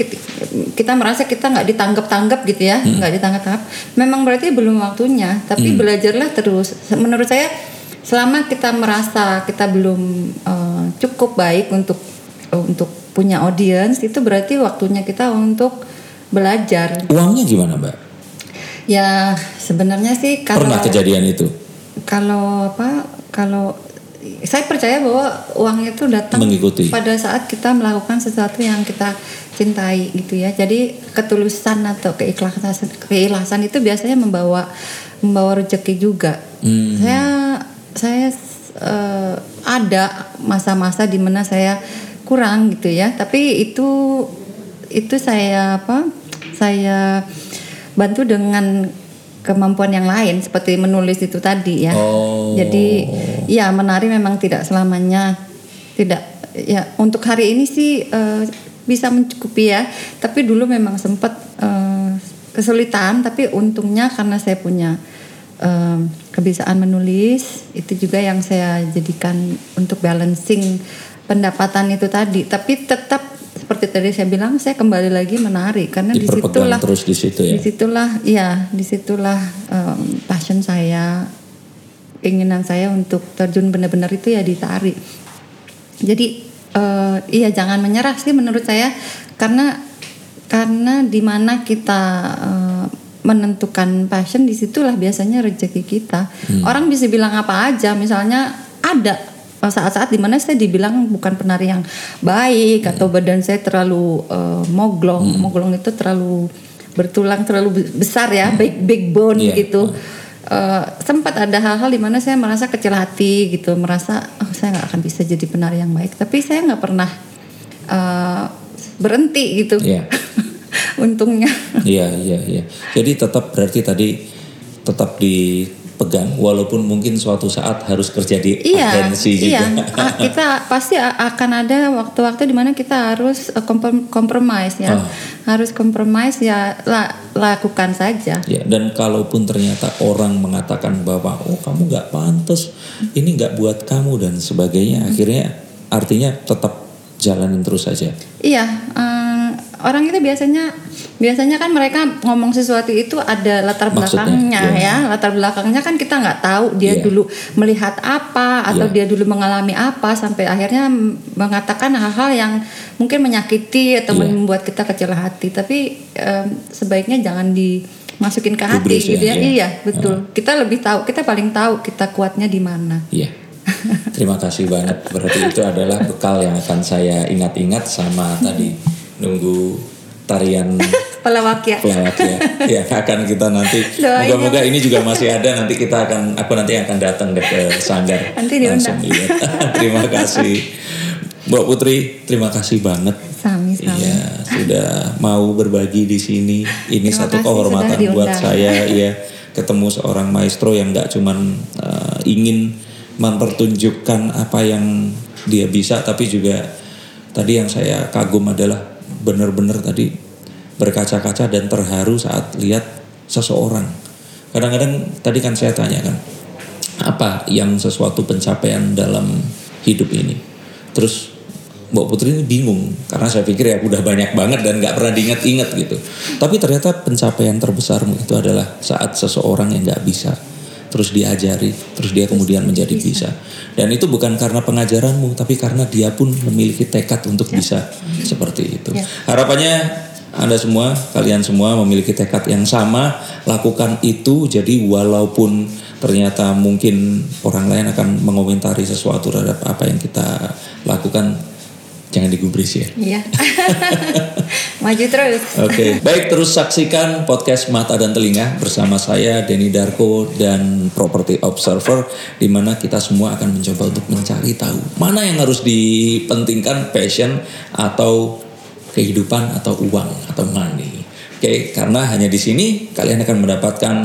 kita merasa kita nggak ditanggap-tanggap gitu ya, nggak ditanggap-tanggap. Memang berarti belum waktunya. Tapi belajarlah terus. Menurut saya, selama kita merasa kita belum cukup baik untuk punya audiens, itu berarti waktunya kita untuk belajar. Uangnya gimana, Mbak? Ya sebenarnya sih kalau pernah kejadian itu. Kalau saya percaya bahwa uangnya itu datang mengikuti pada saat kita melakukan sesuatu yang kita cintai gitu ya. Jadi ketulusan atau keikhlasan itu biasanya membawa rezeki juga. Saya ada masa-masa di mana saya kurang gitu ya, tapi itu saya bantu dengan kemampuan yang lain seperti menulis itu tadi ya. Jadi ya menari memang tidak selamanya tidak ya, untuk hari ini sih bisa mencukupi ya, tapi dulu memang sempat kesulitan, tapi untungnya karena saya punya kebiasaan menulis itu juga yang saya jadikan untuk balancing pendapatan itu tadi. Tapi tetap seperti tadi saya bilang, saya kembali lagi menari karena disitulah passion saya, keinginan saya untuk terjun benar-benar itu ya di tari. Jadi jangan menyerah sih menurut saya, karena di mana kita menentukan passion, disitulah biasanya rezeki kita. Orang bisa bilang apa aja, misalnya ada saat-saat dimana saya dibilang bukan penari yang baik atau badan saya terlalu moglong itu terlalu bertulang, terlalu besar ya, big bone gitu. Sempat ada hal-hal dimana saya merasa kecil hati gitu, merasa saya nggak akan bisa jadi penari yang baik, tapi saya nggak pernah berhenti gitu. Untungnya. Iya. Jadi tetap berarti tadi tetap di pegang, walaupun mungkin suatu saat harus kerja di agensi juga. Kita pasti akan ada waktu-waktu di mana kita harus kompromis ya. Harus kompromis ya, lakukan saja. Ya, dan kalaupun ternyata orang mengatakan bahwa kamu nggak pantas, ini nggak buat kamu dan sebagainya, akhirnya artinya tetap jalanin terus saja. Iya. Orang itu biasanya kan mereka ngomong sesuatu itu ada latar belakangnya. Maksudnya, ya. Latar belakangnya kan kita nggak tahu dia dulu melihat apa atau dia dulu mengalami apa sampai akhirnya mengatakan hal-hal yang mungkin menyakiti atau membuat kita kecil hati. Tapi sebaiknya jangan dimasukin ke hati gitu ya. Iya, betul. Kita lebih tahu, kita paling tahu kita kuatnya di mana. Iya. Terima kasih banget. Berarti itu adalah bekal yang akan saya ingat-ingat sama tadi. Nunggu tarian Palawakya ya, akan kita nanti moga-moga ini juga masih ada, nanti kita akan nanti akan datang ke sanggar langsung lihat. Terima kasih Mbak Putri, terima kasih banget. Sami-sami. Iya, sudah mau berbagi di sini. Ini terima satu kehormatan buat saya ya, ketemu seorang maestro yang nggak cuman ingin mempertunjukkan apa yang dia bisa, tapi juga tadi yang saya kagum adalah benar-benar tadi berkaca-kaca dan terharu saat lihat seseorang. Kadang-kadang tadi kan saya tanyakan apa yang sesuatu pencapaian dalam hidup ini. Terus Mbak Putri ini bingung karena saya pikir ya udah banyak banget dan gak pernah diingat-ingat gitu. Tapi ternyata pencapaian terbesarmu itu adalah saat seseorang yang gak bisa terus diajari, terus dia kemudian menjadi bisa. Dan itu bukan karena pengajaranmu, tapi karena dia pun memiliki tekad untuk bisa seperti itu. Harapannya Anda semua, kalian semua memiliki tekad yang sama, lakukan itu. Jadi walaupun ternyata mungkin orang lain akan mengomentari sesuatu terhadap apa yang kita lakukan, jangan digubris ya. Iya. Maju terus. Oke. Baik, terus saksikan podcast Mata dan Telinga bersama saya Denny Darko dan Property Observer, di mana kita semua akan mencoba untuk mencari tahu mana yang harus dipentingkan, passion atau kehidupan atau uang atau money. Oke, karena hanya di sini kalian akan mendapatkan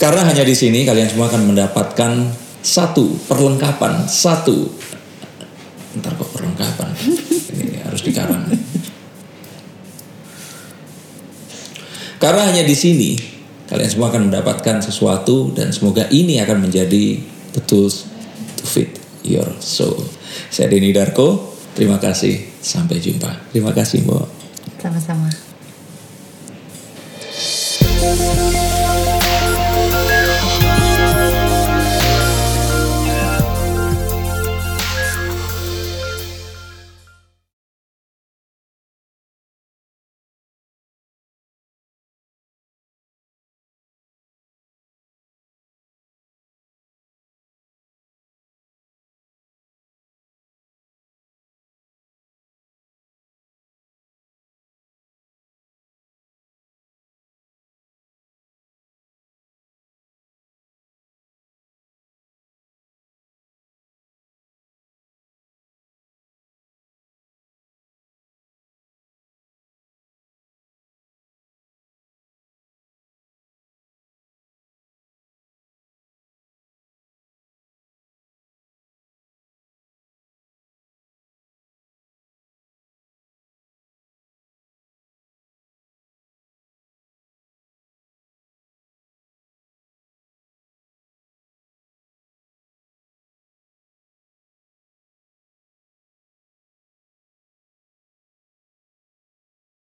Karena hanya di sini kalian semua akan mendapatkan perlengkapan ini harus dikarang. Karena hanya di sini kalian semua akan mendapatkan sesuatu, dan semoga ini akan menjadi the tools to fit your soul. Saya Denny Darko, terima kasih, sampai jumpa. Terima kasih Mbak. Sama-sama.